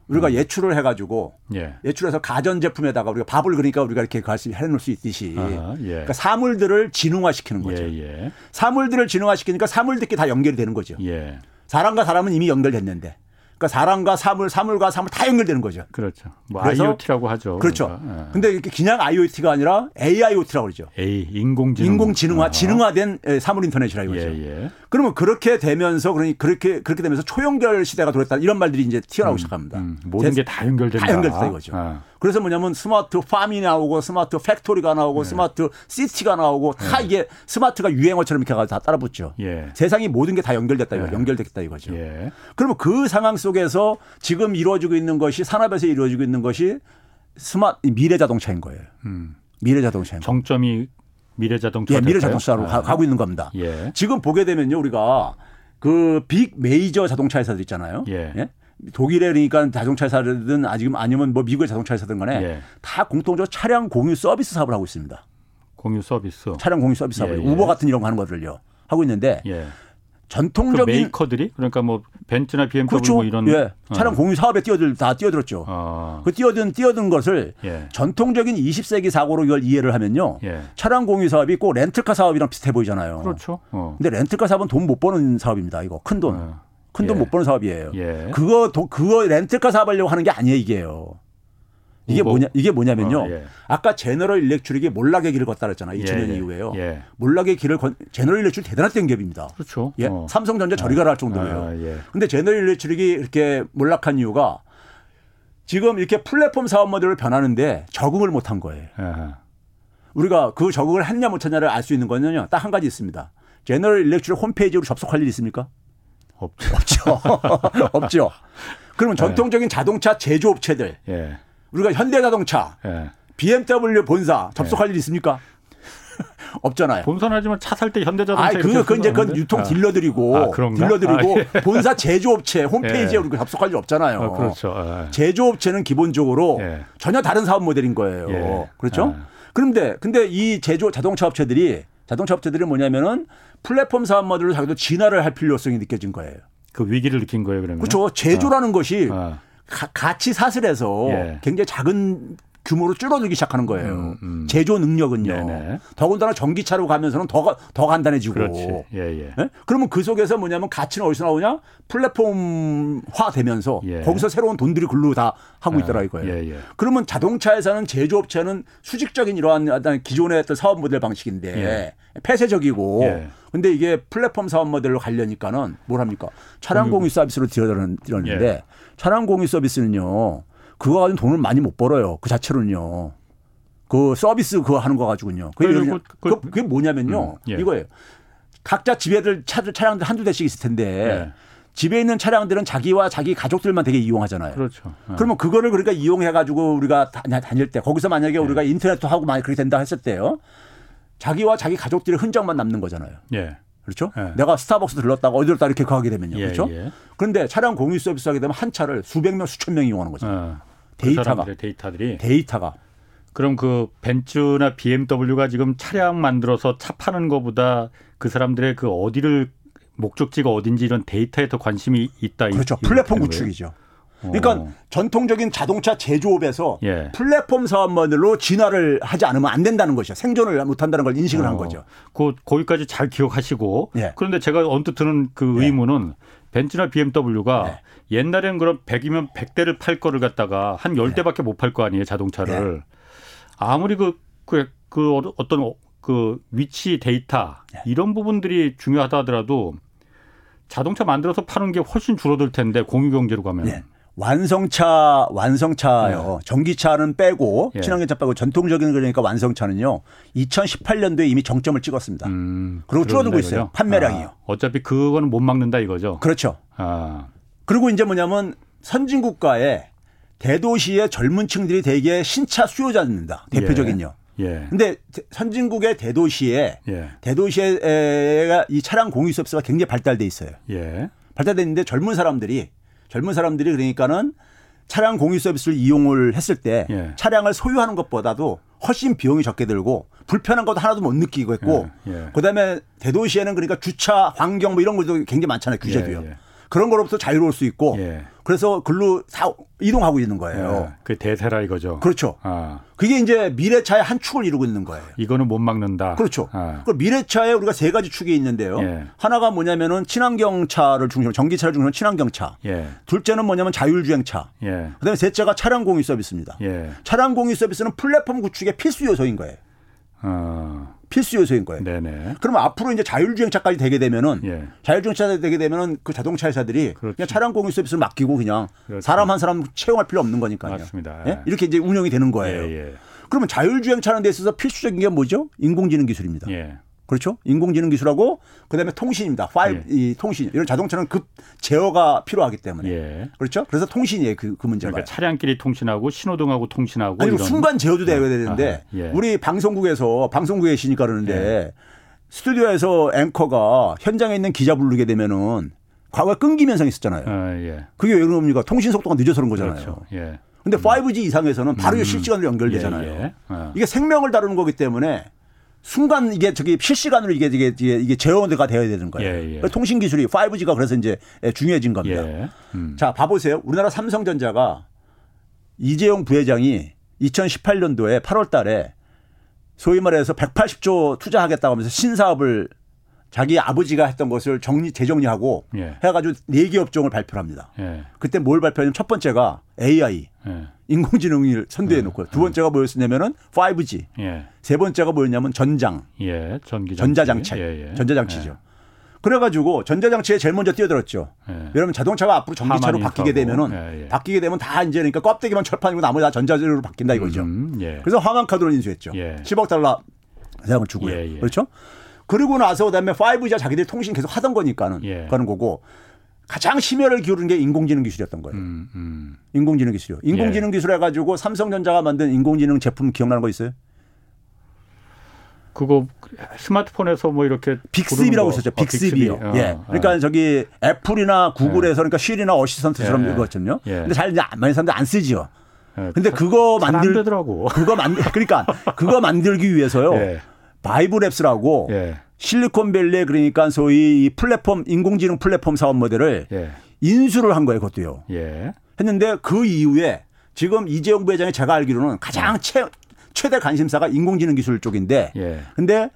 우리가 예출을 해가지고 예. 예출해서 가전제품에다가 우리가 밥을 그러니까 우리가 이렇게 해놓을 수 있듯이 아하, 예. 그러니까 사물들을 지능화시키는 거죠. 예, 예. 사물들을 지능화시키니까 사물들끼리 다 연결이 되는 거죠. 예. 사람과 사람은 이미 연결됐는데. 그러니까 사람과 사물, 사물과 사물 다 연결되는 거죠. 그렇죠. 뭐 IoT라고 하죠. 그렇죠. 그러니까. 근데 이렇게 그냥 IoT가 아니라 AIoT라고 그러죠. 인공지능화, 지능화된 사물 인터넷이라고 그러죠. 예, 예. 그러면 그렇게 되면서 그렇게 되면서 초연결 시대가 돌았다 이런 말들이 이제 튀어나오기 시작합니다. 모든 게 다 연결된다. 다 연결됐다 이거죠. 아. 그래서 뭐냐면 스마트 팜이 나오고 스마트 팩토리가 나오고 예. 스마트 시티가 나오고 다 예. 이게 스마트가 유행어처럼 이렇게 다 따라붙죠. 예. 세상이 모든 게 다 연결됐다 이거, 예. 연결됐다 이거죠. 예. 그러면 그 상황 속에서 지금 이루어지고 있는 것이 산업에서 이루어지고 있는 것이 미래 자동차인 거예요. 미래 자동차인 거예요. 정점이 미래 자동차. 예, 미래 자동차로 가고 있는 겁니다. 예. 지금 보게 되면요, 우리가 그 빅 메이저 자동차 회사들 있잖아요. 예. 예? 독일에 그러니까 자동차 회사든 아니면 뭐 미국의 자동차 회사든 간에 예. 다 공통적으로 차량 공유 서비스 사업을 하고 있습니다. 공유 서비스. 차량 공유 서비스 사업을. 예, 예. 우버 같은 이런 거 하는 것들을요. 하고 있는데. 예. 전통적인 그 메이커들이 그러니까 뭐 벤츠나 BMW 그렇죠. 뭐 이런 예. 차량 공유 사업에 뛰어들었죠. 그 뛰어든 것을 예. 전통적인 20세기 사고로 이걸 이해를 하면요. 예. 차량 공유 사업이 꼭 렌트카 사업이랑 비슷해 보이잖아요. 그렇죠. 근데 렌트카 사업은 돈 못 버는 사업입니다. 이거 큰 돈. 큰 돈 못 버는 사업이에요. 예. 그거 렌트카 사업 하려고 하는 게 아니에요, 이게요. 이게 우버. 이게 뭐냐면요. 예. 아까 제너럴 일렉트릭이 몰락의 길을 걷다 그랬잖아요. 2000년 예. 이후에요. 예. 몰락의 길을 제너럴 일렉트릭 대단한 기업입니다. 그렇죠. 예. 삼성전자 저리 가라 할 정도예요. 근데 제너럴 일렉트릭이 이렇게 몰락한 이유가 지금 이렇게 플랫폼 사업 모델을 변하는데 적응을 못한 거예요. 아하. 우리가 그 적응을 했냐 못했냐를 알 수 있는 거는요. 딱 한 가지 있습니다. 제너럴 일렉트릭 홈페이지로 접속할 일이 있습니까? 없죠. 없죠. 그러면 전통적인 자동차 제조업체들, 예. 우리가 현대자동차, 예. BMW 본사 접속할 일 있습니까? 없잖아요. 본사는 하지만 차 살 때 현대자동차. 아, 그건 이제 그건 유통 딜러들이고, 딜러들이고 아, 예. 본사 제조업체 홈페이지에 예. 우리가 접속할 일 없잖아요. 아, 그렇죠. 아, 예. 제조업체는 기본적으로 예. 전혀 다른 사업 모델인 거예요. 예. 그렇죠? 아. 그런데 근데 이 제조 자동차 업체들이 뭐냐면은 플랫폼 사업 모델로 자기도 진화를 할 필요성이 느껴진 거예요. 그 위기를 느낀 거예요, 그러면. 그렇죠. 제조라는 것이 같이 사슬해서 예. 굉장히 작은 규모로 줄어들기 시작하는 거예요. 제조 능력은요. 네네. 더군다나 전기차로 가면서는 더 간단해지고. 그렇지. 예? 그러면 그 속에서 뭐냐면 가치는 어디서 나오냐? 플랫폼화 되면서 예. 거기서 새로운 돈들이 글로 다 하고 있더라 이거예요. 예예. 그러면 자동차에서는 제조업체는 수직적인 이러한 기존의 어떤 사업 모델 방식인데 예. 폐쇄적이고 예. 근데 이게 플랫폼 사업 모델로 가려니까는 뭘 합니까? 차량 공유 서비스로 들어가는데 예. 차량 공유 서비스는요. 그거 가지고 돈을 많이 못 벌어요. 그 자체로는요. 그 서비스 그거 하는 거 가지고요. 그게 뭐냐면요. 예. 이거예요. 각자 집에들 차량들 한두 대씩 있을 텐데 예. 집에 있는 차량들은 자기와 자기 가족들만 되게 이용하잖아요. 그렇죠. 예. 그러면 그거를 그러니까 이용해 가지고 우리가 다닐 때 거기서 만약에 예. 우리가 인터넷도 하고 많이 그렇게 된다 했을 때요. 자기와 자기 가족들의 흔적만 남는 거잖아요. 예. 그렇죠? 예. 내가 스타벅스 들렀다가 어디로 다 이렇게 가게 되면요. 그렇죠? 예. 그런데 차량 공유 서비스 하게 되면 한 차를 수백 명, 수천 명이 이용하는 거잖아요. 그 데이터가. 그럼 그 벤츠나 BMW가 지금 차량 만들어서 차 파는 것보다 그 사람들의 그 어디를 목적지가 어딘지 이런 데이터에 더 관심이 있다. 그렇죠. 플랫폼 구축이죠. 그러니까 전통적인 자동차 제조업에서 예. 플랫폼 사업만으로 진화를 하지 않으면 안 된다는 것이죠. 생존을 못한다는 걸 인식을 한 거죠. 거기까지 잘 기억하시고. 예. 그런데 제가 언뜻 드는 그 의문은 벤츠나 BMW가 예. 옛날에는 그럼 100이면 100대를 팔 거를 갖다가 한 10대밖에 예. 못 팔 거 아니에요. 자동차를. 예. 아무리 어떤 위치 데이터 예. 이런 부분들이 중요하다 하더라도 자동차 만들어서 파는 게 훨씬 줄어들 텐데 공유경제로 가면. 예. 완성차요. 예. 전기차는 빼고 예. 친환경차 빼고 전통적인 그러니까 완성차는요. 2018년도에 이미 정점을 찍었습니다. 그리고 줄어들고 있어요. 그죠? 판매량이요. 어차피 그거는 못 막는다 이거죠. 그렇죠. 그리고 이제 뭐냐면 선진국가의 대도시의 젊은 층들이 대개 신차 수요자입니다. 대표적인요. 예. 근데 선진국의 대도시에 예. 대도시에 이 차량 공유 서비스가 굉장히 발달돼 있어요. 예. 발달돼 있는데 젊은 사람들이 그러니까는 차량 공유 서비스를 이용을 했을 때 예. 차량을 소유하는 것보다도 훨씬 비용이 적게 들고 불편한 것도 하나도 못 느끼고 했고 예. 예. 그다음에 대도시에는 그러니까 주차 환경 뭐 이런 것도 굉장히 많잖아요. 규제도요. 예. 예. 그런 거로부터 자유로울 수 있고 예. 그래서 글로 이동하고 있는 거예요. 예. 그게 대세라 이거죠. 그렇죠. 아. 그게 이제 미래차의 한 축을 이루고 있는 거예요. 이거는 못 막는다. 그렇죠. 아. 그 미래차에 우리가 세 가지 축이 있는데요. 예. 하나가 뭐냐면은 친환경차를 중심으로 전기차를 중심으로 친환경차. 예. 둘째는 뭐냐면 자율주행차. 예. 그다음에 셋째가 차량 공유 서비스입니다. 예. 차량 공유 서비스는 플랫폼 구축의 필수 요소인 거예요. 필수 요소인 거예요. 네네. 그럼 앞으로 이제 자율주행차까지 되게 되면은 예. 자율주행차가 되게 되면은 그 자동차 회사들이 그렇지. 그냥 차량 공유 서비스를 맡기고 그냥 그렇지. 사람 한 사람 채용할 필요 없는 거니까요. 맞습니다. 예? 이렇게 이제 운영이 되는 거예요. 예, 예. 그러면 자율주행차는 데 있어서 필수적인 게 뭐죠? 인공지능 기술입니다. 예. 그렇죠? 인공지능 기술하고 그다음에 통신입니다. 5G 예. 통신. 이런 자동차는 급 제어가 필요하기 때문에. 예. 그렇죠? 그래서 통신이에요. 그 문제가. 그러니까 차량끼리 통신하고 신호등하고 통신하고. 아니, 이런. 순간 제어도 되어야 되는데 예. 우리 방송국에 계시니까 그러는데 예. 스튜디오에서 앵커가 현장에 있는 기자 부르게 되면은 과거에 끊김 현상이 있었잖아요. 예. 그게 왜 그럽니까? 통신 속도가 늦어서 그런 거잖아요. 그렇죠. 예. 근데 5G 이상에서는 바로 실시간으로 연결되잖아요. 예. 예. 이게 생명을 다루는 거기 때문에 순간 이게 저기 실시간으로 이게 제어가 되어야 되는 거예요. 예, 예. 그러니까 통신 기술이 5G가 그래서 이제 중요해진 겁니다. 예. 자, 봐보세요. 우리나라 삼성전자가 이재용 부회장이 2018년도에 8월 달에 소위 말해서 180조 투자하겠다고 하면서 신사업을 자기 아버지가 했던 것을 재정리하고 예. 해가지고 4개 업종을 발표를 합니다. 예. 그때 뭘 발표하냐면 첫 번째가 AI. 예. 인공지능을 선두에 놓고요. 두 번째가 뭐였냐면은 5G. 예. 세 번째가 뭐였냐면 전장. 예. 전자장치. 예, 예. 전자장치죠. 예. 그래가지고 전자장치에 제일 먼저 뛰어들었죠. 예. 왜냐하면 자동차가 앞으로 전기차로 바뀌게 되면은 예, 예. 바뀌게 되면 다 이제 그러니까 껍데기만 철판이고 나머지 다 전자재료로 바뀐다 이거죠. 예. 그래서 화강카드로 인수했죠. 예. 10억 달러 대상을 주고요. 예, 예. 그렇죠? 그리고 나서 그다음에 5G와 자기들 통신 계속 하던 거니까는 예. 가는 거고. 가장 심혈을 기울인 게 인공지능 기술이었던 거예요. 인공지능 기술이요. 인공지능 기술 해가지고 삼성전자가 만든 인공지능 제품 기억나는 거 있어요? 그거 스마트폰에서 뭐 이렇게 빅스비라고 있었죠. 빅스비요. 예. 그러니까 저기 애플이나 구글에서 그러니까 쉴이나 어시스턴트처럼 이거거든요. 근데 잘 이제 많은 사람들이 안 쓰지요. 근데 그거 만들기 위해서요. 바이브랩스라고 실리콘밸리에 그러니까 소위 이 플랫폼 인공지능 플랫폼 사업 모델을 인수를 한 거예요. 그것도요. 했는데 그 이후에 지금 이재용 부회장이 제가 알기로는 가장 최대 관심사가 인공지능 기술 쪽인데 근데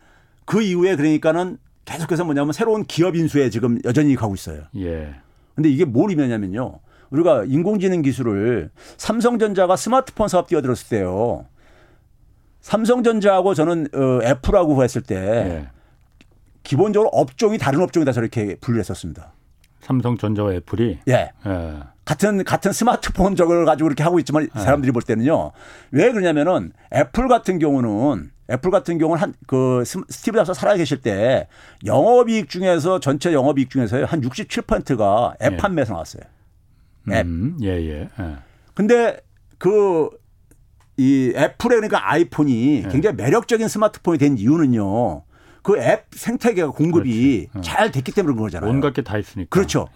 그 이후에 그러니까는 계속해서 뭐냐면 새로운 기업 인수에 지금 여전히 가고 있어요. 근데 이게 뭘 의미하냐면요. 우리가 인공지능 기술을 삼성전자가 스마트폰 사업 뛰어들었을 때요. 삼성전자하고 저는 애플하고 했을 때 기본적으로 업종이 다른 업종이 다 저렇게 분류를 했었습니다. 삼성전자와 애플이? 같은 스마트폰 저걸 가지고 이렇게 하고 있지만 사람들이 볼 때는요. 왜 그러냐면은 애플 같은 경우는 한 그 스티브 잡스 살아 계실 때 영업이익 중에서 전체 영업이익 중에서 한 67%가 앱 판매에서 나왔어요. 앱. 근데 이 애플의 그러니까 아이폰이 굉장히 매력적인 스마트폰이 된 이유는요. 그 앱 생태계가 공급이 잘 됐기 때문에 그런 거잖아요. 온갖 게 다 있으니까. 그렇죠.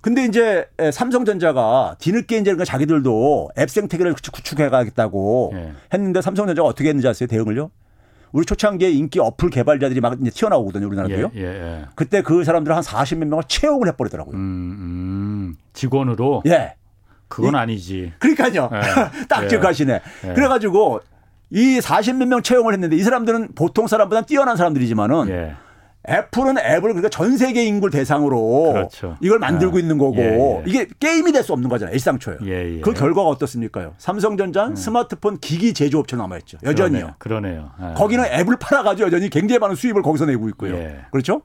근데 이제 삼성전자가 뒤늦게 이제 그러니까 자기들도 앱 생태계를 구축해 가겠다고 했는데 삼성전자가 어떻게 했는지 아세요? 대응을요? 우리 초창기에 인기 어플 개발자들이 막 이제 튀어나오거든요. 우리나라도요. 그때 그 사람들 한 40몇 명을 채용을 해버리더라고요. 직원으로? 그건 아니지. 그러니까요. 딱 기억하시네. 그래가지고 이 40몇 명 채용을 했는데 이 사람들은 보통 사람보다 뛰어난 사람들이지만은 애플은 앱을 그러니까 전 세계 인구를 대상으로 이걸 만들고 있는 거고 이게 게임이 될 수 없는 거잖아요. 일상초예요. 그 결과가 어떻습니까요? 삼성전자는 스마트폰 기기 제조업체로 남아있죠. 여전히요. 그러네요. 거기는 앱을 팔아가지고 여전히 굉장히 많은 수입을 거기서 내고 있고요. 그렇죠?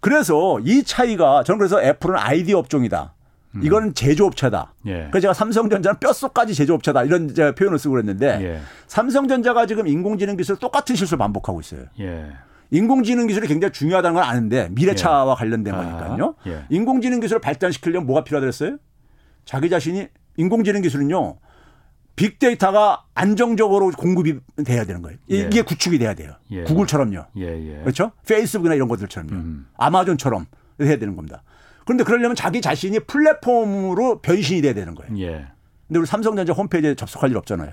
그래서 이 차이가 저는 그래서 애플은 아이디 업종이다. 이건 제조업체다. 그래서 제가 삼성전자는 뼛속까지 제조업체다. 이런 제가 표현을 쓰고 그랬는데 삼성전자가 지금 인공지능 기술 똑같은 실수를 반복하고 있어요. 인공지능 기술이 굉장히 중요하다는 건 아는데 미래차와 관련된 거니까요. 인공지능 기술을 발전시키려면 뭐가 필요하더랬어요? 자기 자신이 인공지능 기술은요. 빅데이터가 안정적으로 공급이 돼야 되는 거예요. 이게 구축이 돼야 돼요. 구글처럼요. 그렇죠? 페이스북이나 이런 것들처럼요. 아마존처럼 해야 되는 겁니다. 그런데 그러려면 자기 자신이 플랫폼으로 변신이 돼야 되는 거예요. 근데 우리 삼성전자 홈페이지에 접속할 일 없잖아요.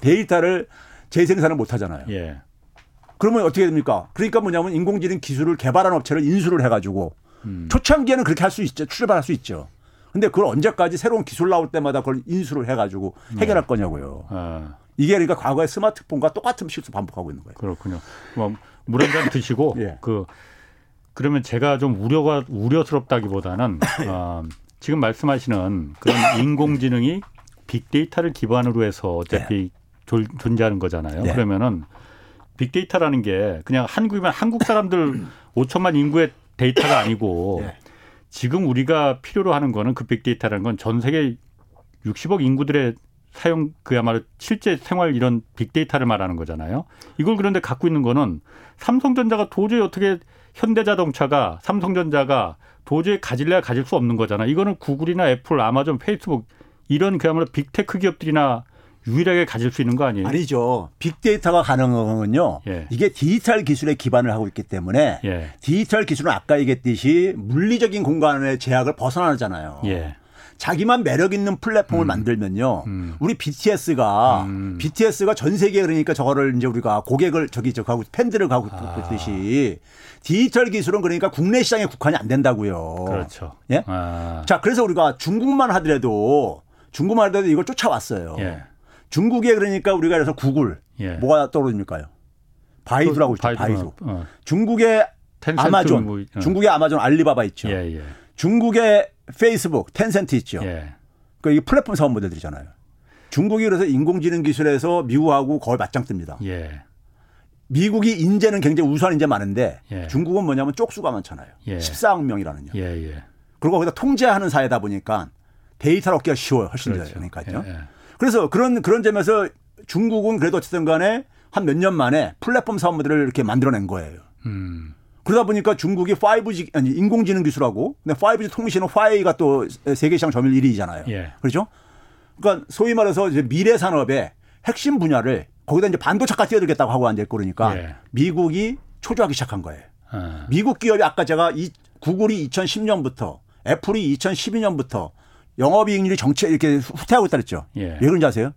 데이터를 재생산을 못 하잖아요. 그러면 어떻게 됩니까? 그러니까 뭐냐면 인공지능 기술을 개발한 업체를 인수를 해가지고 초창기에는 그렇게 할 수 있죠. 출발할 수 있죠. 근데 그걸 언제까지 새로운 기술 나올 때마다 그걸 인수를 해가지고 해결할 거냐고요. 이게 그러니까 과거의 스마트폰과 똑같은 실수 반복하고 있는 거예요. 그렇군요. 물 한 잔 드시고 그러면 제가 좀 우려스럽다기보다는 지금 말씀하시는 그런 인공지능이 빅데이터를 기반으로 해서 어차피 존재하는 거잖아요. 그러면은 빅데이터라는 게 그냥 한국이면 한국 사람들 5천만 인구의 데이터가 아니고 지금 우리가 필요로 하는 거는 그 빅데이터라는 건 전 세계 60억 인구들의 사용 그야말로 실제 생활 이런 빅데이터를 말하는 거잖아요. 이걸 그런데 갖고 있는 거는 삼성전자가 도저히 어떻게 현대자동차가 삼성전자가 도저히 가질래야 가질 수 없는 거잖아. 이거는 구글이나 애플, 아마존, 페이스북 이런 그야말로 빅테크 기업들이나 유일하게 가질 수 있는 거 아니에요? 아니죠. 빅데이터가 가능한 건요. 이게 디지털 기술에 기반을 하고 있기 때문에 디지털 기술은 아까 얘기했듯이 물리적인 공간의 제약을 벗어나잖아요. 자기만 매력 있는 플랫폼을 만들면요. 우리 BTS가 전 세계에 그러니까 저거를 이제 우리가 고객을 저기 팬들을 가고 있듯이 디지털 기술은 그러니까 국내 시장에 국한이 안 된다고요. 그렇죠. 예? 자, 그래서 우리가 중국만 하더라도 이걸 쫓아왔어요. 중국에 그러니까 우리가 그래서 구글 뭐가 떠오르니까요? 바이두라고 있죠. 바이두. 중국의 아마존, 중국의 아마존 알리바바 있죠. 중국의 페이스북, 텐센트 있죠. 그러니까 이게 플랫폼 사업 모델들이잖아요. 중국이 그래서 인공지능 기술에서 미국하고 거의 맞짱뜹니다. 미국이 인재는 굉장히 우수한 인재 많은데 중국은 뭐냐면 쪽수가 많잖아요. 14억 명이라는요. 그리고 거기다 통제하는 사회다 보니까 데이터를 얻기가 쉬워요. 훨씬 그러니까요. 그래서 그런 점에서 중국은 그래도 어쨌든 간에 한 몇 년 만에 플랫폼 사업 모델을 이렇게 만들어낸 거예요. 그러다 보니까 중국이 5G 아니 인공지능 기술하고 근데 5G 통신은 화웨이가 또 세계 시장 점유율 1위잖아요. 예. 그렇죠? 그러니까 소위 말해서 이제 미래 산업의 핵심 분야를 거기다 이제 반도체까지 뛰어들겠다고 하고 앉을 거니까 예. 미국이 초조하기 시작한 거예요. 아. 미국 기업이 아까 제가 구글이 2010년부터 애플이 2012년부터 영업이익률이 정체 이렇게 후퇴하고 있다 그랬죠. 예. 왜 그런지 아세요?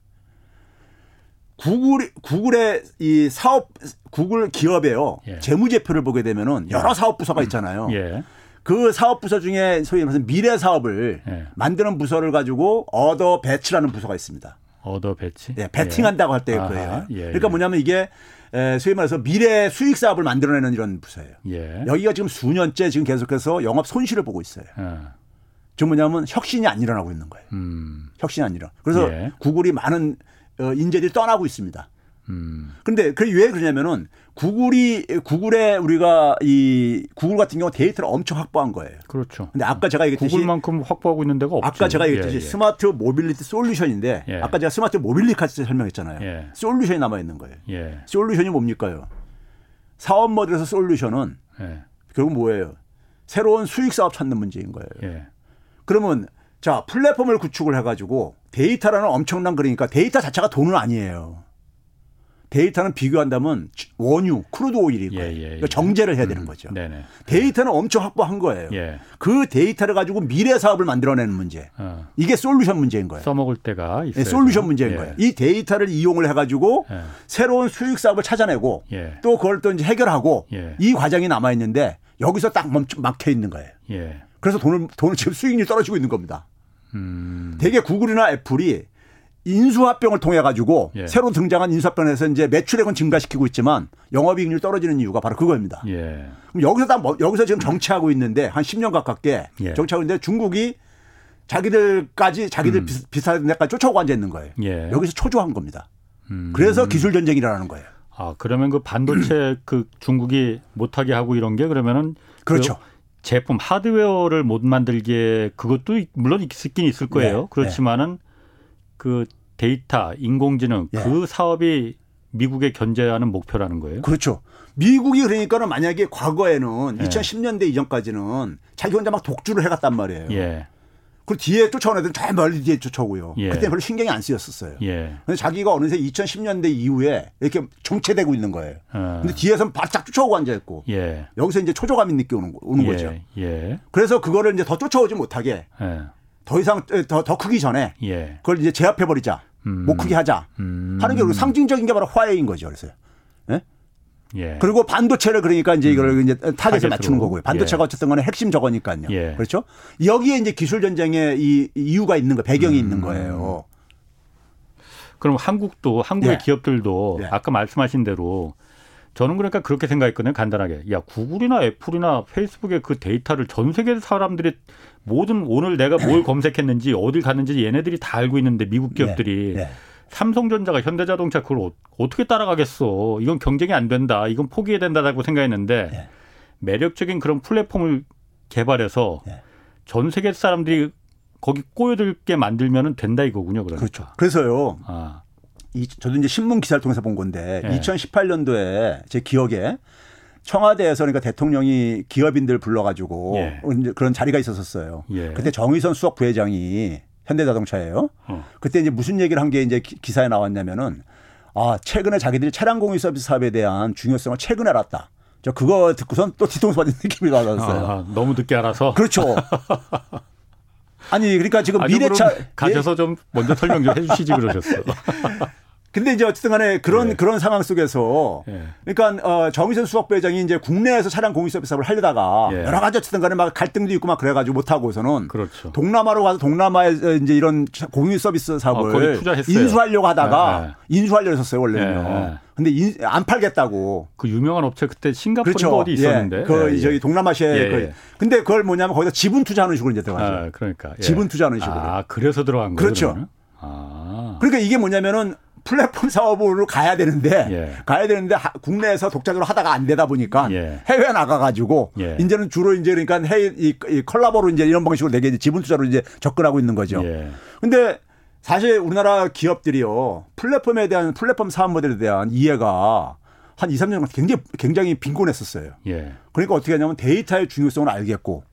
구글의 이 사업 구글 기업에요 예. 재무제표를 보게 되면은 여러 사업 부서가 있잖아요. 예. 그 사업 부서 중에 소위 무슨 미래 사업을 예. 만드는 부서를 가지고 어더 배치라는 부서가 있습니다. 어더 배치? 네, 배팅한다고 할 때 그거예요. 예, 그러니까 뭐냐면 이게 소위 말해서 미래 수익 사업을 만들어내는 이런 부서예요. 예. 여기가 지금 수년째 지금 계속해서 영업 손실을 보고 있어요. 지금 뭐냐면 혁신이 안 일어나고 있는 거예요. 혁신이 안 일어나. 그래서 예. 구글이 많은 인재들이 떠나고 있습니다. 그런데 그게 왜 그러냐면은 구글에 우리가 이 구글 같은 경우 데이터를 엄청 확보한 거예요. 그렇죠. 근데 아까 제가 얘기했듯이 구글만큼 확보하고 있는 데가 없죠. 아까 제가 얘기했듯이 예, 예. 스마트 모빌리티 솔루션인데 예. 아까 제가 스마트 모빌리티까지 설명했잖아요. 예. 솔루션이 남아 있는 거예요. 예. 솔루션이 뭡니까요? 사업 모델에서 솔루션은 예. 결국 뭐예요? 새로운 수익 사업 찾는 문제인 거예요. 예. 그러면 자 플랫폼을 구축을 해가지고 데이터라는 엄청난 그러니까 데이터 자체가 돈은 아니에요. 데이터는 비교한다면 원유, 크루드 오일일 거예요. 예, 예, 예. 그러니까 정제를 해야 되는 거죠. 네네. 데이터는 엄청 확보한 거예요. 예. 그 데이터를 가지고 미래 사업을 만들어내는 문제. 이게 솔루션 문제인 거예요. 써먹을 때가 있어요. 네, 솔루션 문제인 예. 거예요. 이 데이터를 이용을 해가지고 예. 새로운 수익 사업을 찾아내고 예. 또 그걸 또 이제 해결하고 예. 이 과정이 남아있는데 여기서 딱 막혀 있는 거예요. 예. 그래서 돈을 지금 수익률이 떨어지고 있는 겁니다. 되게 구글이나 애플이 인수합병을 통해 가지고 예. 새로 등장한 인수합병에서 이제 매출액은 증가시키고 있지만 영업이익률 떨어지는 이유가 바로 그거입니다. 예. 그럼 여기서 지금 정체하고 있는데 한 10년 가깝게 예. 정체하고 있는데 중국이 자기들 비슷한 데까지 쫓아오고 앉아 있는 거예요. 예. 여기서 초조한 겁니다. 그래서 기술 전쟁이 일어나는 거예요. 아 그러면 그 반도체 그 중국이 못하게 하고 이런 게 그러면은 그렇죠. 제품 하드웨어를 못 만들게 그것도 물론 있긴 있을 거예요. 네. 그렇지만은 그 데이터, 인공지능 네. 그 사업이 미국에 견제하는 목표라는 거예요. 그렇죠. 미국이 그러니까는 만약에 과거에는 네. 2010년대 이전까지는 자기 혼자 막 독주를 해갔단 말이에요. 예. 그 뒤에 쫓아오는 애들은 저 멀리 뒤에 쫓아오고요. 예. 그때 별로 신경이 안 쓰였었어요. 예. 근데 자기가 어느새 2010년대 이후에 이렇게 정체되고 있는 거예요. 근데 뒤에서는 바짝 쫓아오고 앉아있고 예. 여기서 이제 초조감이 느껴오는 예. 거죠. 예. 그래서 그거를 이제 더 쫓아오지 못하게 예. 더 이상 더 크기 전에 예. 그걸 이제 제압해버리자, 못 크게 하자 하는 게 상징적인 게 바로 화웨이인 거죠. 그래서. 예? 예. 그리고 반도체를 그러니까 이제 이걸 이제 타겟에 맞추는 거고요. 반도체가 예. 어쨌든 간에 핵심 저거니까요. 예. 그렇죠? 여기에 이제 기술 전쟁의 이 이유가 있는 거, 배경이 있는 거예요. 그럼 한국의 예. 기업들도 예. 아까 말씀하신 대로 저는 그러니까 그렇게 생각했거든요. 간단하게. 야, 구글이나 애플이나 페이스북의 그 데이터를 전 세계 사람들이 모든 오늘 내가 뭘 검색했는지 어딜 갔는지 얘네들이 다 알고 있는데 미국 기업들이. 예. 예. 삼성전자가 현대자동차 그걸 어떻게 따라가겠어. 이건 경쟁이 안 된다. 이건 포기해야 된다라고 생각했는데 예. 매력적인 그런 플랫폼을 개발해서 예. 전 세계 사람들이 거기 꼬여들게 만들면 된다 이거군요. 그러니까. 그렇죠. 그래서요. 아. 저도 이제 신문 기사를 통해서 본 건데 예. 2018년도에 제 기억에 청와대에서 그러니까 대통령이 기업인들 불러가지고 예. 그런 자리가 있었었어요. 예. 그때 정의선 수석 부회장이 현대자동차예요. 그때 이제 무슨 얘기를 한 게 이제 기사에 나왔냐면은 아 최근에 자기들이 차량 공유 서비스 사업에 대한 중요성을 최근에 알았다. 저 그거 듣고선 또 뒤통수 받은 느낌이 받았어요. 너무 늦게 알아서. 그렇죠. 아니 그러니까 지금 미래차 가셔서 좀 먼저 설명 좀 해주시지 그러셨어. 근데 이제 어쨌든 간에 그런 상황 속에서 예. 그러니까 정의선 수석부회장이 이제 국내에서 차량 공유 서비스 사업을 하려다가 예. 여러 가지 어쨌든 간에 막 갈등도 있고 막 그래가지고 못하고서는 그렇죠. 동남아로 가서 동남아에 이제 이런 공유 서비스 사업을 인수하려고 하다가 예. 인수하려고 했었어요, 원래는요. 예. 근데 안 팔겠다고. 그 유명한 업체 그때 싱가포르 그렇죠. 어디 있었는데. 예. 저기 동남아시아에. 예. 근데 그걸 뭐냐면 거기다 지분 투자하는 식으로 이제 들어가죠. 아, 그러니까. 예. 지분 투자하는 식으로. 아, 그래서 들어간 거예요. 그렇죠. 아. 그러니까 이게 뭐냐면은 플랫폼 사업으로 가야 되는데 국내에서 독자적으로 하다가 안 되다 보니까 예. 해외 나가가지고 예. 이제는 주로 이제 그러니까 이 콜라보로 이제 이런 방식으로 되게 이제 지분 투자로 이제 접근하고 있는 거죠. 그런데 예. 사실 우리나라 기업들이요 플랫폼에 대한 플랫폼 사업 모델에 대한 이해가 한 2, 3년 동안 굉장히 빈곤했었어요. 예. 그러니까 어떻게 하냐면 데이터의 중요성을 알겠고,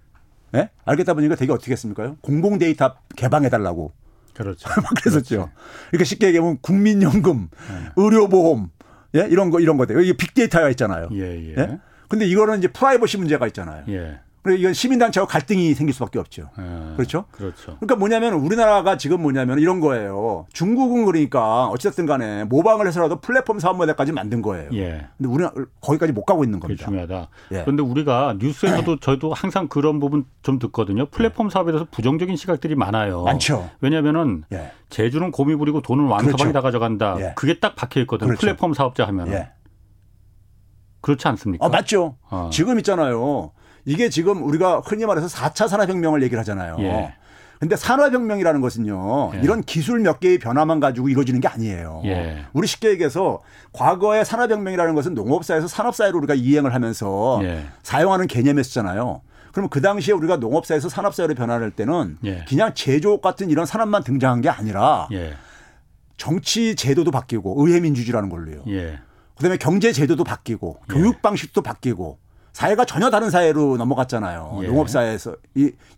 예? 알겠다 보니까 되게 어떻게 했습니까? 공공 데이터 개방해달라고. 그렇죠. 막 그랬었죠. 그러니까 쉽게 얘기하면 국민연금, 예. 의료보험, 예? 이런 거들. 이게 빅데이터가 있잖아요. 예, 예. 근데 이거는 이제 프라이버시 문제가 있잖아요. 예. 그래서 이건 시민단체하고 갈등이 생길 수밖에 없죠. 예. 그렇죠? 그렇죠. 그러니까 뭐냐면 우리나라가 지금 뭐냐면 이런 거예요. 중국은 그러니까 어찌됐든 간에 모방을 해서라도 플랫폼 사업 모델까지 만든 거예요. 예. 근데 우리는 거기까지 못 가고 있는 겁니다. 그게 중요하다. 예. 그런데 우리가 뉴스에서도 저도 항상 그런 부분 좀 듣거든요. 플랫폼 사업에 대해서 부정적인 시각들이 많아요. 많죠. 왜냐면은 예. 제주는 곰이 부리고 돈은 왕서방이 다 가져간다. 예. 그게 딱 박혀 있거든요. 그렇죠. 플랫폼 사업자 하면은. 예. 그렇지 않습니까? 아, 맞죠. 어. 지금 있잖아요. 이게 지금 우리가 흔히 말해서 4차 산업혁명을 얘기를 하잖아요. 그런데 예. 산업혁명이라는 것은요. 예. 이런 기술 몇 개의 변화만 가지고 이루어지는 게 아니에요. 예. 우리 쉽게 얘기해서 과거의 산업혁명이라는 것은 농업사에서 산업사회로 우리가 이행을 하면서 예. 사용하는 개념이었잖아요. 그러면 그 당시에 우리가 농업사에서 산업사회로 변화할 때는 예. 그냥 제조업 같은 이런 산업만 등장한 게 아니라 예. 정치 제도도 바뀌고 의회민주주의라는 걸로요. 예. 그다음에 경제 제도도 바뀌고 교육 방식도 예. 바뀌고 사회가 전혀 다른 사회로 넘어갔잖아요. 예. 농업사회에서.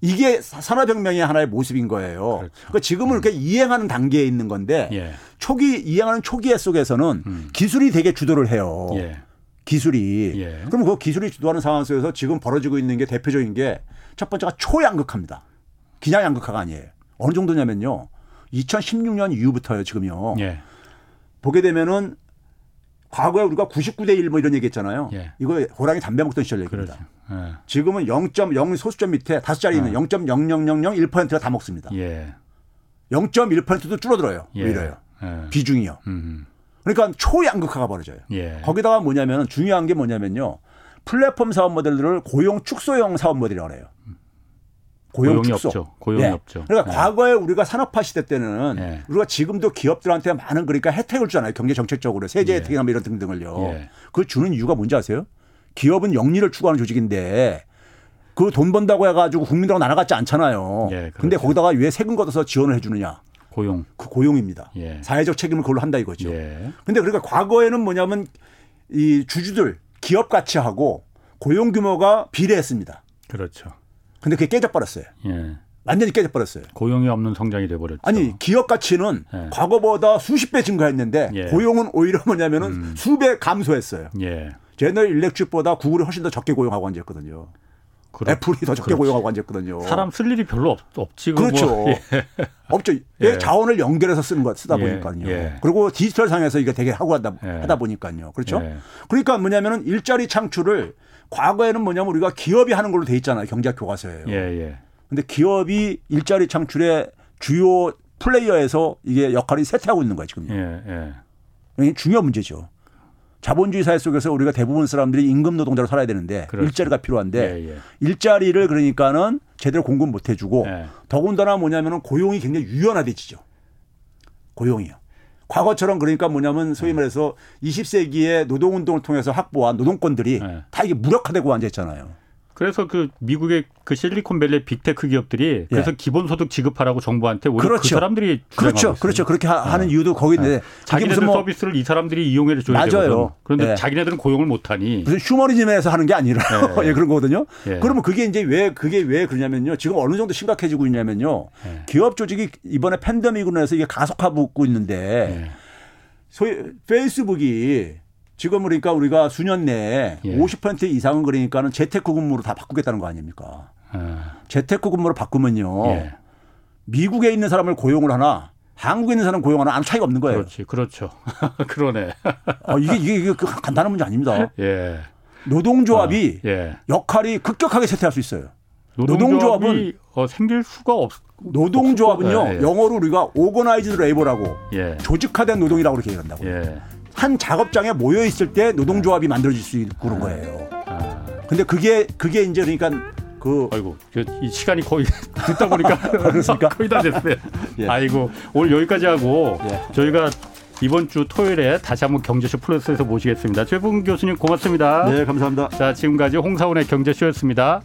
이게 산업혁명의 하나의 모습인 거예요. 그렇죠. 그러니까 지금은 이렇게 이행하는 단계에 있는 건데 예. 이행하는 초기의 속에서는 기술이 되게 주도를 해요. 예. 기술이. 예. 그럼 그 기술이 주도하는 상황 속에서 지금 벌어지고 있는 게 대표적인 게 첫 번째가 초양극화입니다. 기냥 양극화가 아니에요. 어느 정도냐면요. 2016년 이후부터요. 지금요. 예. 보게 되면은 과거에 우리가 99대 1 뭐 이런 얘기 했잖아요. 예. 이거 호랑이 담배 먹던 시절 얘기입니다. 예. 지금은 0.0 소수점 밑에 다섯 자리 있는 0.00001%가 다 먹습니다. 예. 0.1%도 줄어들어요. 예. 오히려요. 예. 비중이요. 그러니까 초양극화가 벌어져요. 예. 거기다가 뭐냐면 중요한 게 뭐냐면요. 플랫폼 사업 모델들을 고용 축소형 사업 모델이라고 해요. 고용이 축소. 없죠. 고용이 네. 없죠. 그러니까 네. 과거에 우리가 산업화 시대 때는 네. 우리가 지금도 기업들한테 많은 그러니까 혜택을 주잖아요. 경제 정책적으로. 세제 예. 혜택이나 이런 등등을요. 예. 그걸 주는 이유가 뭔지 아세요? 기업은 영리를 추구하는 조직인데 그 돈 번다고 해가지고 국민들하고 나눠갔지 않잖아요. 예, 그런데 거기다가 왜 세금 걷어서 지원을 해 주느냐. 고용. 그 고용입니다. 예. 사회적 책임을 그걸로 한다 이거죠. 그런데 예. 그러니까 과거에는 뭐냐면 이 주주들 기업 가치하고 고용 규모가 비례했습니다. 그렇죠. 근데 그게 깨져버렸어요. 예. 완전히 깨져버렸어요. 고용이 없는 성장이 돼버렸죠. 아니 기업 가치는 예. 과거보다 수십 배 증가했는데 예. 고용은 오히려 뭐냐면은 수배 감소했어요. 예. 제너럴 일렉트릭보다 구글이 훨씬 더 적게 고용하고 앉았거든요. 애플이 더 적게 그렇지. 고용하고 앉았거든요. 사람 쓸 일이 별로 없지. 그렇죠. 뭐. 예. 없죠. 예. 자원을 연결해서 쓰는 거 쓰다 예. 보니까요. 예. 그리고 디지털 상에서 이게 되게 하고 하다 보니까요. 그렇죠. 예. 그러니까 뭐냐면은 일자리 창출을 과거에는 뭐냐면 우리가 기업이 하는 걸로 돼 있잖아요. 경제학 교과서예요. 그런데 예, 예. 기업이 일자리 창출의 주요 플레이어에서 이게 역할이 쇠퇴하고 있는 거예요. 지금요. 예, 예. 중요한 문제죠. 자본주의 사회 속에서 우리가 대부분 사람들이 임금 노동자로 살아야 되는데 그렇죠. 일자리가 필요한데 예, 예. 일자리를 그러니까는 제대로 공급 못 해주고 예. 더군다나 뭐냐면은 고용이 굉장히 유연화되지죠. 고용이요. 과거처럼 그러니까 뭐냐면 소위 말해서 20세기의 노동운동을 통해서 확보한 노동권들이 네. 다 이게 무력화되고 앉아있잖아요. 그래서 그 미국의 그 실리콘밸리 빅테크 기업들이 그래서 예. 기본소득 지급하라고 정부한테 오히려 그렇죠. 그 사람들이 그렇죠. 그렇죠. 그렇게 하는 이유도 거기 있는데. 네. 자기네들 뭐 서비스를 이 사람들이 이용해 줘야 맞아요. 되거든. 그런데 예. 자기네들은 고용을 못하니. 무슨 휴머니즘에서 하는 게 아니라 예. 예, 그런 거거든요. 예. 그러면 그게 왜 그러냐면요. 지금 어느 정도 심각해지고 있냐면요. 예. 기업 조직이 이번에 팬데믹으로 해서 이게 가속화되고 있는데 예. 소위 페이스북이 지금 그러니까 우리가 수년 내에 예. 50% 이상은 그러니까는 재테크 근무로 다 바꾸겠다는 거 아닙니까? 재테크 근무로 바꾸면요. 예. 미국에 있는 사람을 고용을 하나 한국에 있는 사람을 고용하나 아무 차이가 없는 거예요. 그렇지. 그렇죠. 그러네. 이게 간단한 문제 아닙니다. 예. 노동조합이 예. 역할이 급격하게 쇠퇴할 수 있어요. 노동조합은 생길 수가 없어. 노동조합은요. 예. 영어로 우리가 organized labor라고 예. 조직화된 노동이라고 이렇게 얘기한다고요. 예. 한 작업장에 모여 있을 때 노동조합이 만들어질 수 있고 그런 거예요. 근데 그게 이제 그러니까 아이고 이 시간이 거의 듣다 보니까 거의 다 됐어요. 예. 아이고 오늘 여기까지 하고 예. 저희가 이번 주 토요일에 다시 한번 경제쇼 플러스에서 모시겠습니다. 최백은 교수님 고맙습니다. 네 감사합니다. 자 지금까지 홍사원의 경제쇼였습니다.